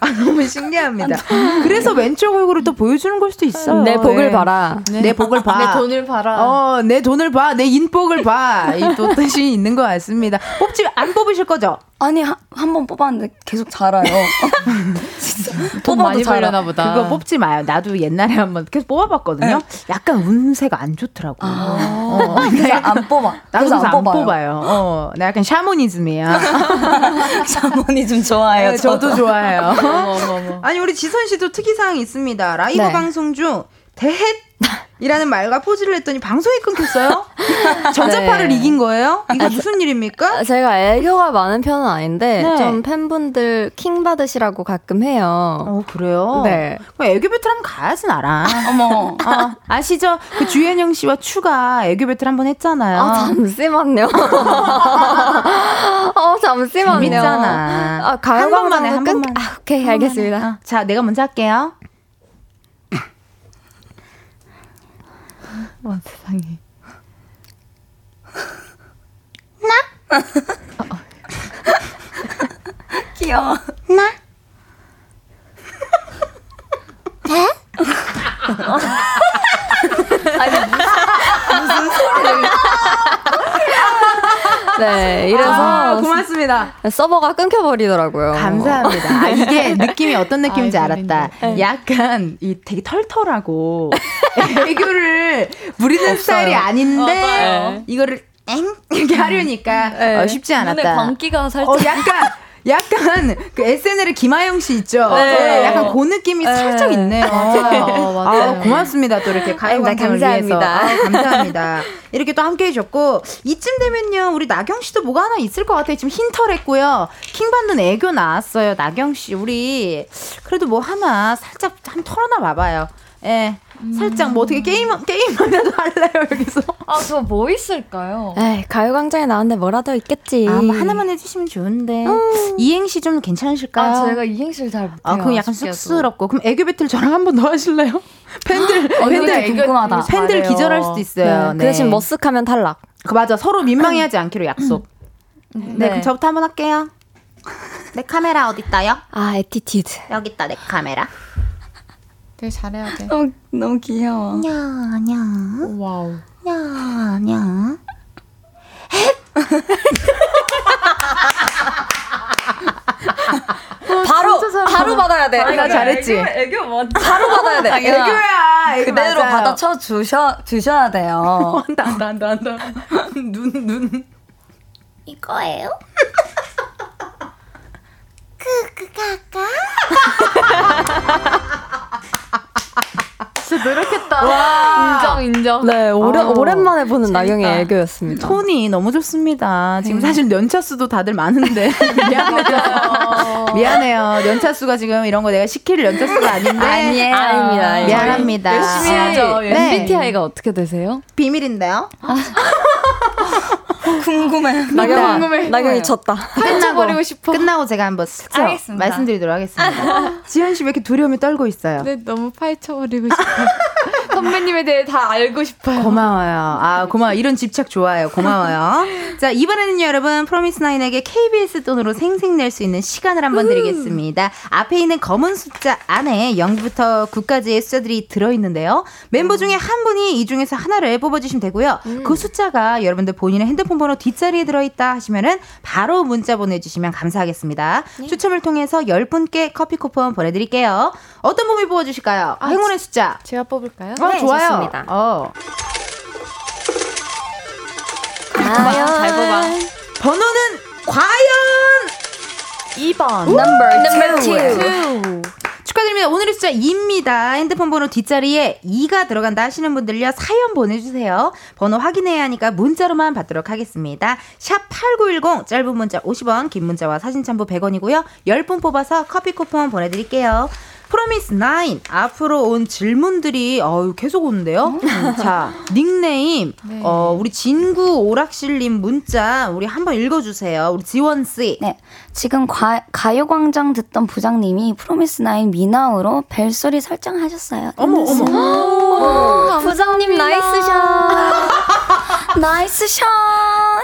아, 너무 신기합니다. 그래서 왼쪽 얼굴을 또 보여주는 걸 수도 있어요. 내 복을 네. 봐라. 네. 내 복을 봐. 내 돈을 봐라. 어, 내 돈을 봐. 내 인복을 봐. 이 또 뜻이 있는 것 같습니다. 뽑지, 안 뽑으실 거죠? 아니, 한 번 뽑았는데 계속 자라요. 진짜. 돈 많이 벌려나 보다. 그거 뽑지 마요. 나도 옛날에 한번 계속 뽑아봤거든요. 네. 약간 운세가 안 좋더라고요. 아~ 어. 그래서 안 뽑아. 나도 그래서 안, 안 뽑아요. 어. 나 약간 샤머니즘이야. 샤머니즘 좋아해요. 네, 저도, 저도 좋아해요. 아니, 우리 지선 씨도 특이사항이 있습니다. 라이브 네. 방송 중 대헷 이라는 말과 포즈를 했더니 방송이 끊겼어요? 전자파를 네. 이긴 거예요? 이거 무슨 일입니까? 제가 애교가 많은 편은 아닌데 네. 좀 팬분들 킹 받으시라고 가끔 해요. 어, 그래요? 네. 그럼 애교 배틀 한번 가야지 나랑. 어머. 아, 아시죠? 그 주현영 씨와 추가 애교 배틀 한번 했잖아요. 아, 잠시만요. 어, 잠시만요. 재밌잖아. 아, 한 번만 해, 한 번만. 아, 오케이, 알겠습니다. 아, 자, 내가 먼저 할게요. 와, 세상에. 나? 어, 어. 귀여워. 나? 네? 아니, 무슨, 무슨 소리를. 네, 이래서. 아, 고맙습니다. 서버가 끊겨버리더라고요. 감사합니다. 아, 이게 느낌이 어떤 느낌인지 아이고, 알았다. 네. 약간 이 되게 털털하고 애교를 부리는 없어요. 스타일이 아닌데 맞아요. 이거를 엥? 이렇게 하려니까 네. 어, 쉽지 않았다. 눈에 광기가 살짝. 어, 약간. 약간 그 에스엔엘의 김하영 씨 있죠? 네. 약간 그 느낌이 네. 살짝 있네요. 어, 아, 고맙습니다. 또 이렇게 가요광장을 위해서. 아, 감사합니다. 이렇게 또 함께해 줬고 이쯤 되면요. 우리 나경 씨도 뭐가 하나 있을 것 같아요. 지금 힌털 했고요. 킹받는 애교 나왔어요. 나경 씨. 우리 그래도 뭐 하나 살짝 한 털어놔 봐봐요. 예. 음. 살짝 뭐 어떻게 게임, 게임이라도 할래요 여기서. 아, 저 뭐 있을까요? 에이, 가요광장에 나왔는데 뭐라도 있겠지. 아, 뭐 하나만 해주시면 좋은데. 음. 이행시 좀 괜찮으실까요? 아, 제가 이행시를 잘 못해요. 아, 그럼 약간 아쉽게도. 쑥스럽고. 그럼 애교 배틀 저랑 한번 더 하실래요? 팬들 어, 팬들 애교, 궁금하다. 팬들 잘해요. 기절할 수도 있어요. 네. 네. 그 대신 머쓱하면 탈락. 그, 맞아. 서로 민망해하지 않기로 약속. 네. 네, 그럼 저부터 한번 할게요. 내 카메라 어디 있다요? 아, 에티튜드. 여기 있다, 내 카메라. 되게 잘해야 돼. 너무, 너무 귀여워. 냐, 냐. 와우. 냐, 냐. 헥! 바로, 바로 받아야 돼. 나 잘했지? 애교, 애교 맞지? 바로 받아야 돼. 애교야. 애교 그대로 맞아요. 받아쳐 주셔, 주셔야 돼요. 한다, 한다, 한다, 한다. 눈, 눈. 이거예요? 그, 그, 까까? 진짜 노력했다. 와. 인정, 인정. 네, 오래, 아, 오랜만에 보는 재밌다. 나경의 애교였습니다. 톤이 너무 좋습니다. 지금 네. 사실 연차수도 다들 많은데. 미안해요. 미안해요. 연차수가 지금 이런 거 내가 시킬 연차수가 아닌데. 아니에요. 아닙니다. 아닙니다. 미안합니다. 열심히 해야죠. 네. 엠비티아이가 어떻게 되세요? 비밀인데요. 아. 궁금해. 나경아, 궁금해. 나경이 졌다. 끝나고 싶어. 끝나고 제가 한번 알겠습니다. 말씀드리도록 하겠습니다. 지현 씨 왜 이렇게 두려움이 떨고 있어요? 네, 너무 파헤쳐버리고 싶어요. 선배님에 대해 다 알고 싶어요. 고마워요. 아, 고마워. 이런 집착 좋아요. 고마워요. 자, 이번에는요, 여러분 프로미스나인에게 케이비에스 돈으로 생생낼 수 있는 시간을 한번 드리겠습니다. 앞에 있는 검은 숫자 안에 영부터 구까지의 숫자들이 들어있는데요. 멤버 중에 한 분이 이 중에서 하나를 뽑아주시면 되고요. 음. 그 숫자가 여러분들 본인의 핸드폰 번호 뒷자리에 들어있다 하시면은 바로 문자 보내주시면 감사하겠습니다. 네. 추첨을 통해서 열 분께 커피 쿠폰 보내드릴게요. 어떤 분이 뽑아주실까요? 아, 행운의 숫자. 제가 뽑을까요? 어, 네, 좋아요. 좋습니다. 어. 과연. 잘 뽑아. 번호는 과연 이 번. 넘버 투. 축하드립니다. 오늘의 숫자 이입니다. 핸드폰 번호 뒷자리에 이가 들어간다 하시는 분들요. 사연 보내주세요. 번호 확인해야 하니까 문자로만 받도록 하겠습니다. 샵팔구일공 짧은 문자 오십 원 긴 문자와 사진 첨부 백 원이고요. 열 분 뽑아서 커피 쿠폰 보내드릴게요. 프로미스나인 앞으로 온 질문들이 어우 계속 오는데요. 자, 닉네임 네. 어, 우리 진구 오락실님 문자 우리 한번 읽어주세요. 우리 지원씨. 네, 지금 과, 가요광장 듣던 부장님이 프로미스나인 미나우로 벨소리 설정하셨어요. 어머 어머 오, 오, 부장님 나이스샷. 나이스샷.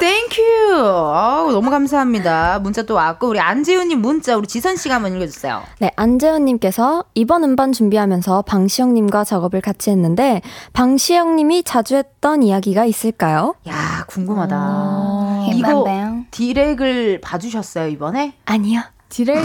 땡큐. 어우, 너무 감사합니다. 문자 또 왔고 우리 안재훈님 문자 우리 지선씨가 한번 읽어주세요. 네, 안재훈님께서 이번 음반 준비하면서 방시혁님과 작업을 같이 했는데 방시혁님이 자주 했던 이야기가 있을까요? 야 궁금하다. 아, 이거 디렉을 봐주셨어요 이번에? 아니요. 디렉을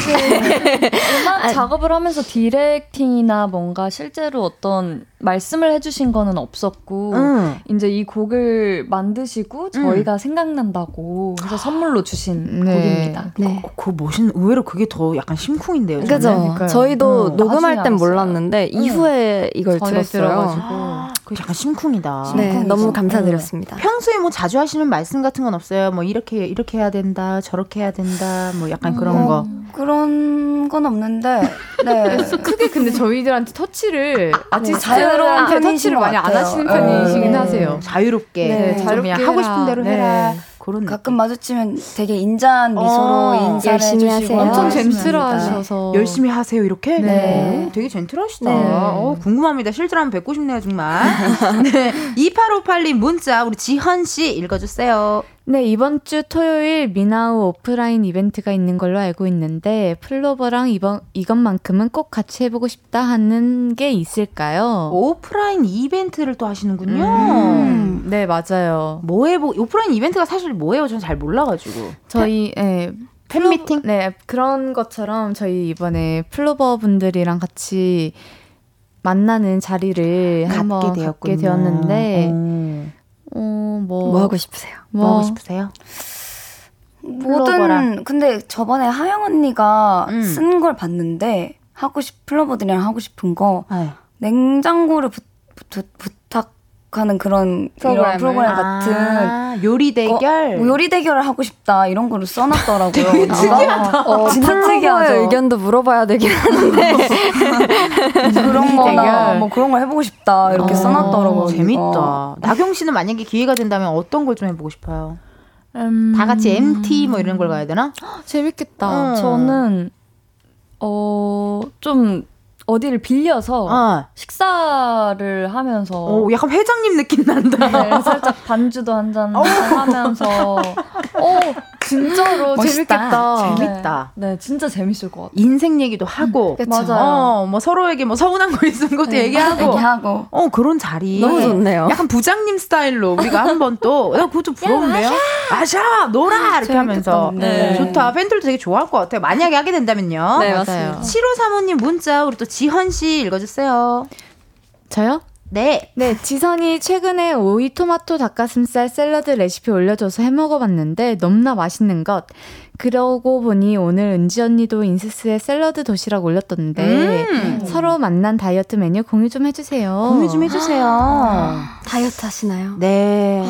음악 작업을 하면서 디렉팅이나 뭔가 실제로 어떤 말씀을 해주신 거는 없었고 음. 이제 이 곡을 만드시고 저희가 음. 생각난다고 해서 선물로 주신 네. 곡입니다. 네. 어, 그 멋있는 의외로 그게 더 약간 심쿵인데요. 그죠. 저희도 음. 녹음할 땐 몰랐는데 음. 이후에 이걸 들었어요. 그 약간 심쿵이다. 네, 너무 감사드렸습니다. 네. 평소에 뭐 자주 하시는 말씀 같은 건 없어요? 뭐 이렇게 이렇게 해야 된다, 저렇게 해야 된다, 뭐 약간 음, 그런 거. 그런 건 없는데. 네. 크게 근데 저희들한테 터치를 아티스트들한테 터치를 많이 안 하시는 편이시긴 네. 하세요. 자유롭게. 네, 자유롭게 그냥 하고 싶은 대로 해라. 네. 그런 가끔 느낌. 마주치면 되게 인자한 미소로 어, 인사를 해주시고 엄청 젠틀하셔서 열심히 하세요 이렇게? 네. 오, 되게 젠틀하시다. 네. 어, 궁금합니다. 실제로 한번 뵙고 싶네요 정말. 네, 이팔오팔 님 문자 우리 지현씨 읽어주세요. 네, 이번 주 토요일 미나우 오프라인 이벤트가 있는 걸로 알고 있는데 플로버랑 이번, 이것만큼은 꼭 같이 해보고 싶다 하는 게 있을까요? 오프라인 이벤트를 또 하시는군요. 음, 네, 맞아요. 뭐 해보, 오프라인 이벤트가 사실 뭐예요? 전 잘 몰라가지고. 저희, 예. 네. 팬미팅? 네, 그런 것처럼 저희 이번에 플로버 분들이랑 같이 만나는 자리를 한번 갖게, 갖게 되었는데 음. 어, 뭐. 뭐 하고 싶으세요? 뭐, 뭐 하고 싶으세요? 모든, 근데 저번에 하영 언니가 음. 쓴 걸 봤는데, 하고 싶, 플로버들이랑 하고 싶은 거, 에이. 냉장고를 부, 부, 부탁하는 그런 이런 프로그램 같은. 아, 요리 대결? 어, 요리 대결을 하고 싶다, 이런 거를 써놨더라고요. 되게 특이하다. 어, 진짜 특이하죠. 의견도 물어봐야 되긴 하는데. 그런 거나 뭐 그런 걸 해보고 싶다 이렇게 어, 써놨더라고요. 재밌다. 나경 씨는 만약에 기회가 된다면 어떤 걸 좀 해보고 싶어요? 음... 다 같이 엠티 뭐 이런 걸 가야 되나? 재밌겠다. 음. 저는 어, 좀 어디를 빌려서 어. 식사를 하면서 오, 약간 회장님 느낌 난다. 네, 살짝 반주도 한잔 하면서 오, 진짜로 멋있다. 재밌겠다. 재밌다. 네, 네, 진짜 재밌을 것 같아요. 인생 얘기도 하고, 음, 맞아요. 어, 뭐 서로에게 뭐 서운한 거 있는 것도 네, 얘기하고, 얘기하고, 어 그런 자리 너무 좋네요. 약간 부장님 스타일로 우리가 한번 또, 야, 그거 좀 부럽네요. 아샤, 놀아 이렇게 하면서 네. 좋다. 팬들도 되게 좋아할 것 같아요. 만약에 하게 된다면요. 네, 맞아요. 칠오삼오 님 문자 우리 또 지현씨 읽어주세요. 저요? 네. 네, 지선이 최근에 오이 토마토 닭가슴살 샐러드 레시피 올려줘서 해먹어봤는데 너무나 맛있는 것. 그러고 보니 오늘 은지 언니도 인스스에 샐러드 도시락 올렸던데 음~ 서로 만난 다이어트 메뉴 공유 좀 해주세요. 공유 좀 해주세요. 다이어트 하시나요? 네.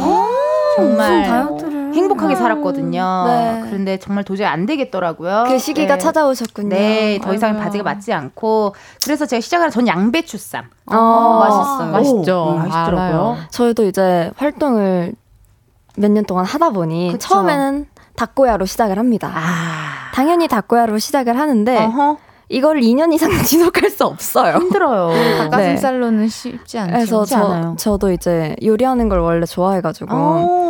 정말 다이어트를 행복하게 음. 살았거든요. 네. 그런데 정말 도저히 안 되겠더라고요. 그 시기가 네. 찾아오셨군요. 네, 더 이상 바지가 맞지 않고 그래서 제가 시작한 전 양배추쌈. 어, 어, 맛있어요. 맛있죠. 오, 맛있더라고요. 알아요. 저희도 이제 활동을 몇 년 동안 하다 보니 그쵸. 처음에는 닭고야로 시작을 합니다. 아. 당연히 닭고야로 시작을 하는데. 어허. 이걸 이 년 이상 지속할 수 없어요. 힘들어요. 닭가슴살로는 네. 쉽지 않죠. 그래서 쉽지 저, 않아요. 저도 이제 요리하는 걸 원래 좋아해가지고 오.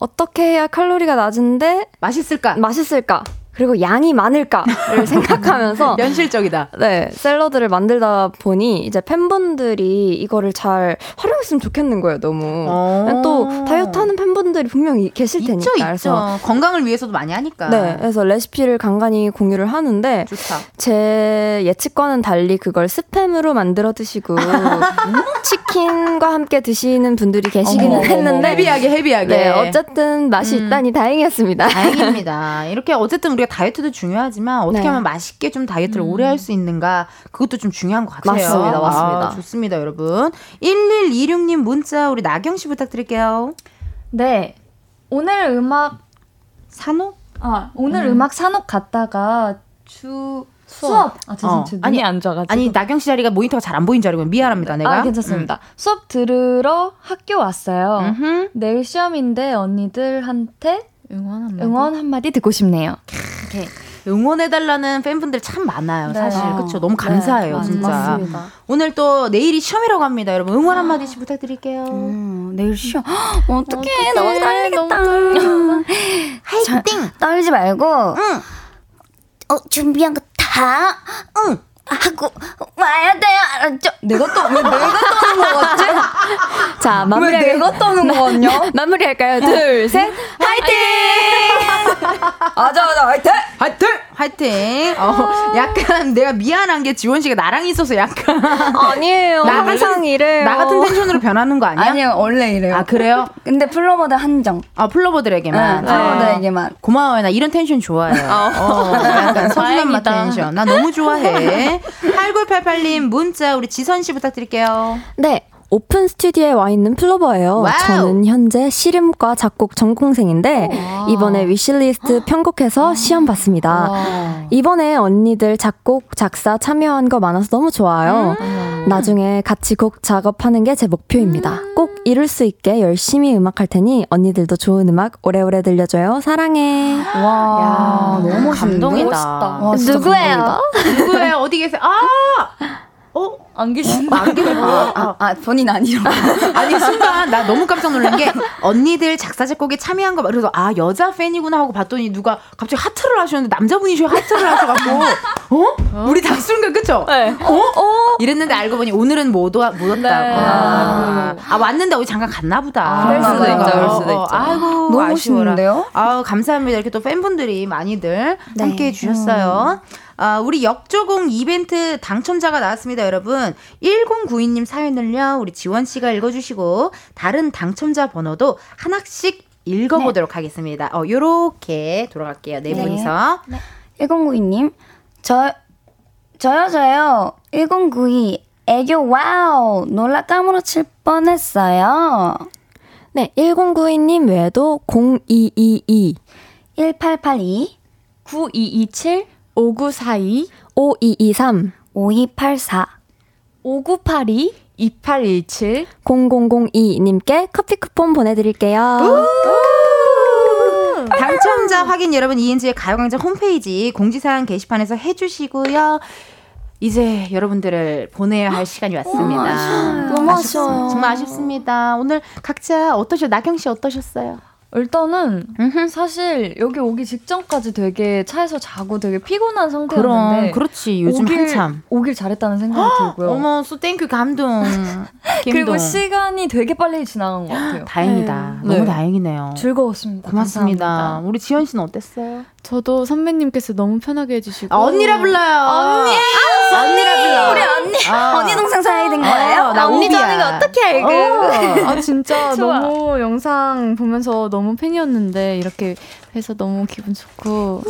어떻게 해야 칼로리가 낮은데 맛있을까? 맛있을까? 그리고 양이 많을까를 생각하면서 현실적이다. 네, 샐러드를 만들다 보니 이제 팬분들이 이거를 잘 활용했으면 좋겠는 거예요. 너무 또 다이어트하는 팬분들이 분명히 계실 있죠, 테니까. 있죠. 그래서 건강을 위해서도 많이 하니까. 네, 그래서 레시피를 간간히 공유를 하는데 좋다. 제 예측과는 달리 그걸 스팸으로 만들어 드시고 치킨과 함께 드시는 분들이 계시기는 어머, 했는데 헤비하게 헤비하게. 네, 어쨌든 맛이 음. 있다니 다행이었습니다. 다행입니다. 이렇게 어쨌든 우리가 다이어트도 중요하지만 어떻게 네. 하면 맛있게 좀 다이어트를 음. 오래 할 수 있는가 그것도 좀 중요한 것 같아요. 맞습니다. 맞습니다. 아, 좋습니다. 여러분. 일일이육 님 문자 우리 나경 씨 부탁드릴게요. 네. 오늘 음악 산옥? 아, 오늘 음. 음악 산옥 갔다가 주 수업. 수업. 아, 저, 어. 저 아니 안 좋아가지고. 아니 나경 씨 자리가 모니터가 잘 안 보인 자리고요. 미안합니다 내가. 아 괜찮습니다. 음. 수업 들으러 학교 왔어요. 음흠. 내일 시험인데 언니들한테 응원 한마디. 응원 한마디 듣고 싶네요. 이렇게. 응원해달라는 팬분들 참 많아요. 네. 사실 아, 그렇죠. 너무 감사해요. 네, 진짜. 맞습니다. 오늘 또 내일이 시험이라고 합니다. 여러분 응원 한마디씩 부탁드릴게요. 음, 내일 시험. 어떡해, 어떡해. 너무 떨리겠다. 너무 화이팅. 떨지 말고 응. 어, 준비한 거 다 응. 하고 와야 돼요. 알았죠? 내가 또 왜 내가 떠는 거 같지? 자, 마무리. 왜 내가 떠는 거 같냐? 마무리할까요? 둘, 셋. 화이팅! 아자, 아자, 화이팅! 화이팅! 화이팅! 어, 약간 내가 미안한 게 지원 씨가 나랑 있어서 약간 아니에요. 나 항상 이래요. 나 같은 텐션으로 변하는 거 아니야? 아니요, 원래 이래요. 아 그래요? 근데 플로버들 한정. 아 플로버들에게만. 응, 플로버들에게만. 어. 고마워요. 나 이런 텐션 좋아해. 어. 어, 약간 서준한 맛 텐션. 나 너무 좋아해. 팔구팔팔 님 문자 우리 지선 씨 부탁드릴게요. 네. 오픈 스튜디오에 와 있는 플로버예요. 와우. 저는 현재 시름과 작곡 전공생인데 오. 이번에 위시리스트 편곡해서 시험 봤습니다. 오. 이번에 언니들 작곡, 작사 참여한 거 많아서 너무 좋아요. 음. 나중에 같이 곡 작업하는 게 제 목표입니다. 음. 꼭 이룰 수 있게 열심히 음악할 테니 언니들도 좋은 음악 오래오래 들려줘요. 사랑해. 와, 야, 너무 감동이다. 멋있다. 와, 누구예요? 누구예요? 어디 계세요? 아! 어? 안 계신다. 안 계신다. 아, 아, 아, 본인 아니라고. 아니, 순간, 나 너무 깜짝 놀란 게, 언니들 작사, 작곡에 참여한 거, 그래서, 아, 여자 팬이구나 하고 봤더니, 누가 갑자기 하트를 하셨는데, 남자분이셔 하트를 하셔가지고, 어? 어? 우리 다 순간, 그쵸? 네. 어? 어? 이랬는데, 알고 보니, 오늘은 못, 와, 못 왔다고. 네. 아, 아, 왔는데, 어디 잠깐 갔나보다. 아, 그럴 수도 있죠. 그럴 수도 있죠. 아이고, 너무 아쉬운데요? 아 감사합니다. 이렇게 또 팬분들이 많이들 네. 함께 해주셨어요. 음. 아, 우리 역조공 이벤트 당첨자가 나왔습니다, 여러분. 일공구이 님 사연을요, 우리 지원씨가 읽어주시고, 다른 당첨자 번호도 하나씩 읽어보도록 네. 하겠습니다. 어, 요렇게 돌아갈게요, 네, 네. 분이서. 네. 일공구이 님, 저, 저요, 저요. 일공구이, 애교 와우! 놀라 까무러칠 뻔 했어요. 네, 일공구이 님 외에도 공이이이, 일팔팔이, 구이이칠, 오구사이, 오이이삼, 오이팔사, 오구팔이, 이팔일칠, 공공공이 님께 커피 쿠폰 보내드릴게요. 당첨자 확인 여러분 이은지의 가요광장 홈페이지 공지사항 게시판에서 해주시고요. 이제 여러분들을 보내야 할 시간이 왔습니다. 너무 아쉬워요. 너무 아쉬워요. 정말 아쉽습니다. 오늘 각자 어떠셨어요? 나경 씨 어떠셨어요? 일단은 사실 여기 오기 직전까지 되게 차에서 자고 되게 피곤한 상태였는데 그럼 그렇지 요즘 오길, 한참 오길 잘했다는 생각이 들고요. 어머 쏘 땡큐 감동. 그리고 시간이 되게 빨리 지나간 것 같아요. 다행이다. 네. 너무 네. 다행이네요. 즐거웠습니다. 고맙습니다. 감사합니다. 우리 지현 씨는 어땠어요? 저도 선배님께서 너무 편하게 해주시고 아, 언니라 불러요. 언니. 아, 언니. 언니라 불러. 우리 언니. 아. 언니 동생 사이 된 거예요? 아, 나 언니 자는 거 어떻게 알고? 어. 아 진짜 너무 영상 보면서 너무 팬이었는데 이렇게 해서 너무 기분 좋고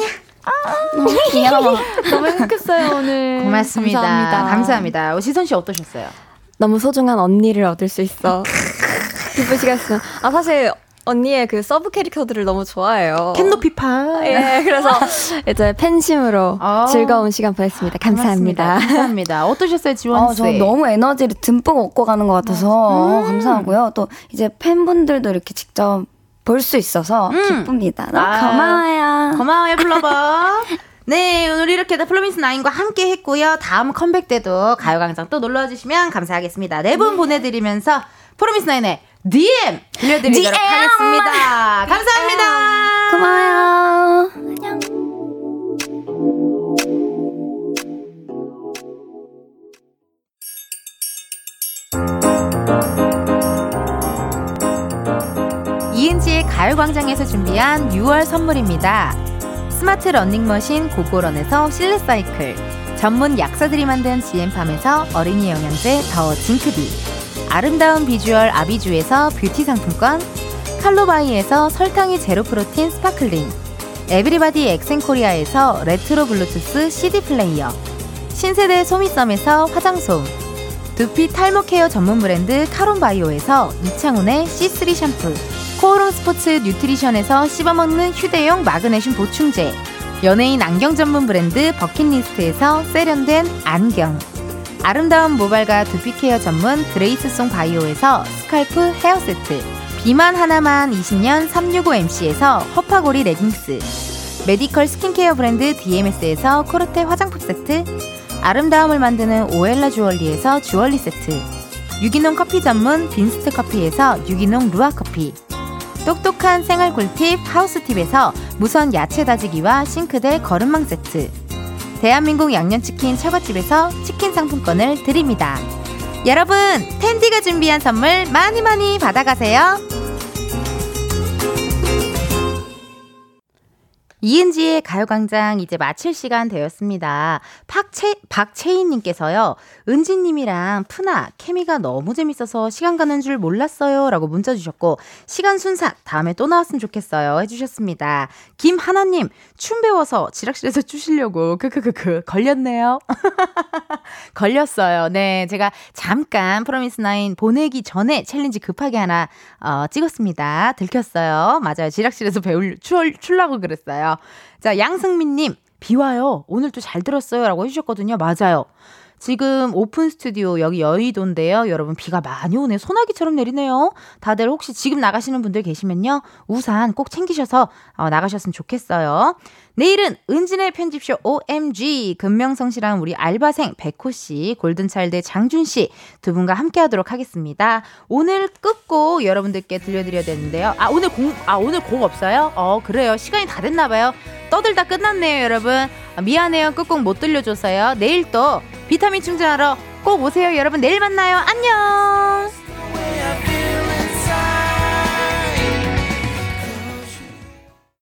아, 너무 귀여워. 너무 행복했어요 오늘. 고맙습니다. 감사합니다. 감사합니다. 지선 씨 어떠셨어요? 너무 소중한 언니를 얻을 수 있어. 기쁘시겠어요. 아 사실. 언니의 그 서브 캐릭터들을 너무 좋아해요. 캔노피파. 예, 그래서 이제 팬심으로 아~ 즐거운 시간 보냈습니다. 감사합니다. 고맙습니다. 감사합니다. 어떠셨어요, 지원 씨? 어, 저 너무 에너지를 듬뿍 얻고 가는 것 같아서 음~ 감사하고요. 또 이제 팬분들도 이렇게 직접 볼 수 있어서 음~ 기쁩니다. 너무 아~ 고마워요. 고마워요, 플로버. 네, 오늘 이렇게 다 프로미스나인과 함께 했고요. 다음 컴백 때도 가요광장 또 놀러와 주시면 감사하겠습니다. 네 분 보내드리면서 프로미스나인의 디엠 들려드리도록 디엠. 하겠습니다. 감사합니다. 고마워요. 안녕. 이은지의 가을광장에서 준비한 유월 선물입니다. 스마트 러닝머신 고고런에서 실내사이클, 전문 약사들이 만든 지엠팜에서 어린이 영양제 더 징크비, 아름다운 비주얼 아비주에서 뷰티 상품권, 칼로바이에서 설탕이 제로 프로틴 스파클링, 에브리바디 엑센코리아에서 레트로 블루투스 씨디 플레이어, 신세대 소미썸에서 화장솜, 두피 탈모 케어 전문 브랜드 카론바이오에서 이창훈의 씨쓰리 샴푸, 코오롱 스포츠 뉴트리션에서 씹어먹는 휴대용 마그네슘 보충제, 연예인 안경 전문 브랜드 버킷리스트에서 세련된 안경, 아름다운 모발과 두피케어 전문 그레이스송 바이오에서 스칼프 헤어세트, 비만 하나만 이십 년 삼육오 엠씨에서 허파고리 레깅스, 메디컬 스킨케어 브랜드 디엠에스에서 코르테 화장품 세트, 아름다움을 만드는 오엘라 주얼리에서 주얼리 세트, 유기농 커피 전문 빈스트 커피에서 유기농 루아 커피, 똑똑한 생활 꿀팁 하우스팁에서 무선 야채 다지기와 싱크대 거름망 세트, 대한민국 양념치킨 처갓집에서 치킨 상품권을 드립니다. 여러분, 텐디가 준비한 선물 많이 많이 받아가세요. 이은지의 가요광장 이제 마칠 시간 되었습니다. 박채, 박채인님께서요. 은지님이랑 푸나 케미가 너무 재밌어서 시간 가는 줄 몰랐어요 라고 문자 주셨고, 시간 순삭 다음에 또 나왔으면 좋겠어요 해주셨습니다. 김하나님, 춤 배워서 지락실에서 추시려고 크크크크 걸렸네요. 걸렸어요. 네, 제가 잠깐 프로미스나인 보내기 전에 챌린지 급하게 하나 어, 찍었습니다. 들켰어요. 맞아요. 지락실에서 배울 추, 추려고 그랬어요. 자, 양승민님, 비와요 오늘 또 잘 들었어요 라고 해주셨거든요. 맞아요. 지금 오픈 스튜디오 여기 여의도인데요, 여러분 비가 많이 오네요. 소나기처럼 내리네요. 다들 혹시 지금 나가시는 분들 계시면요, 우산 꼭 챙기셔서 어, 나가셨으면 좋겠어요. 내일은 은진의 편집쇼 오엠지 금명성실한 우리 알바생 백호씨, 골든차일드의 장준씨 두 분과 함께 하도록 하겠습니다. 오늘 끝곡 여러분들께 들려드려야 되는데요. 아 오늘 곡, 아, 오늘 곡 없어요? 어 그래요. 시간이 다 됐나봐요. 떠들다 끝났네요 여러분. 아, 미안해요. 끝곡 못 들려줘서요. 내일 또 비타민 충전하러 꼭 오세요 여러분. 내일 만나요. 안녕.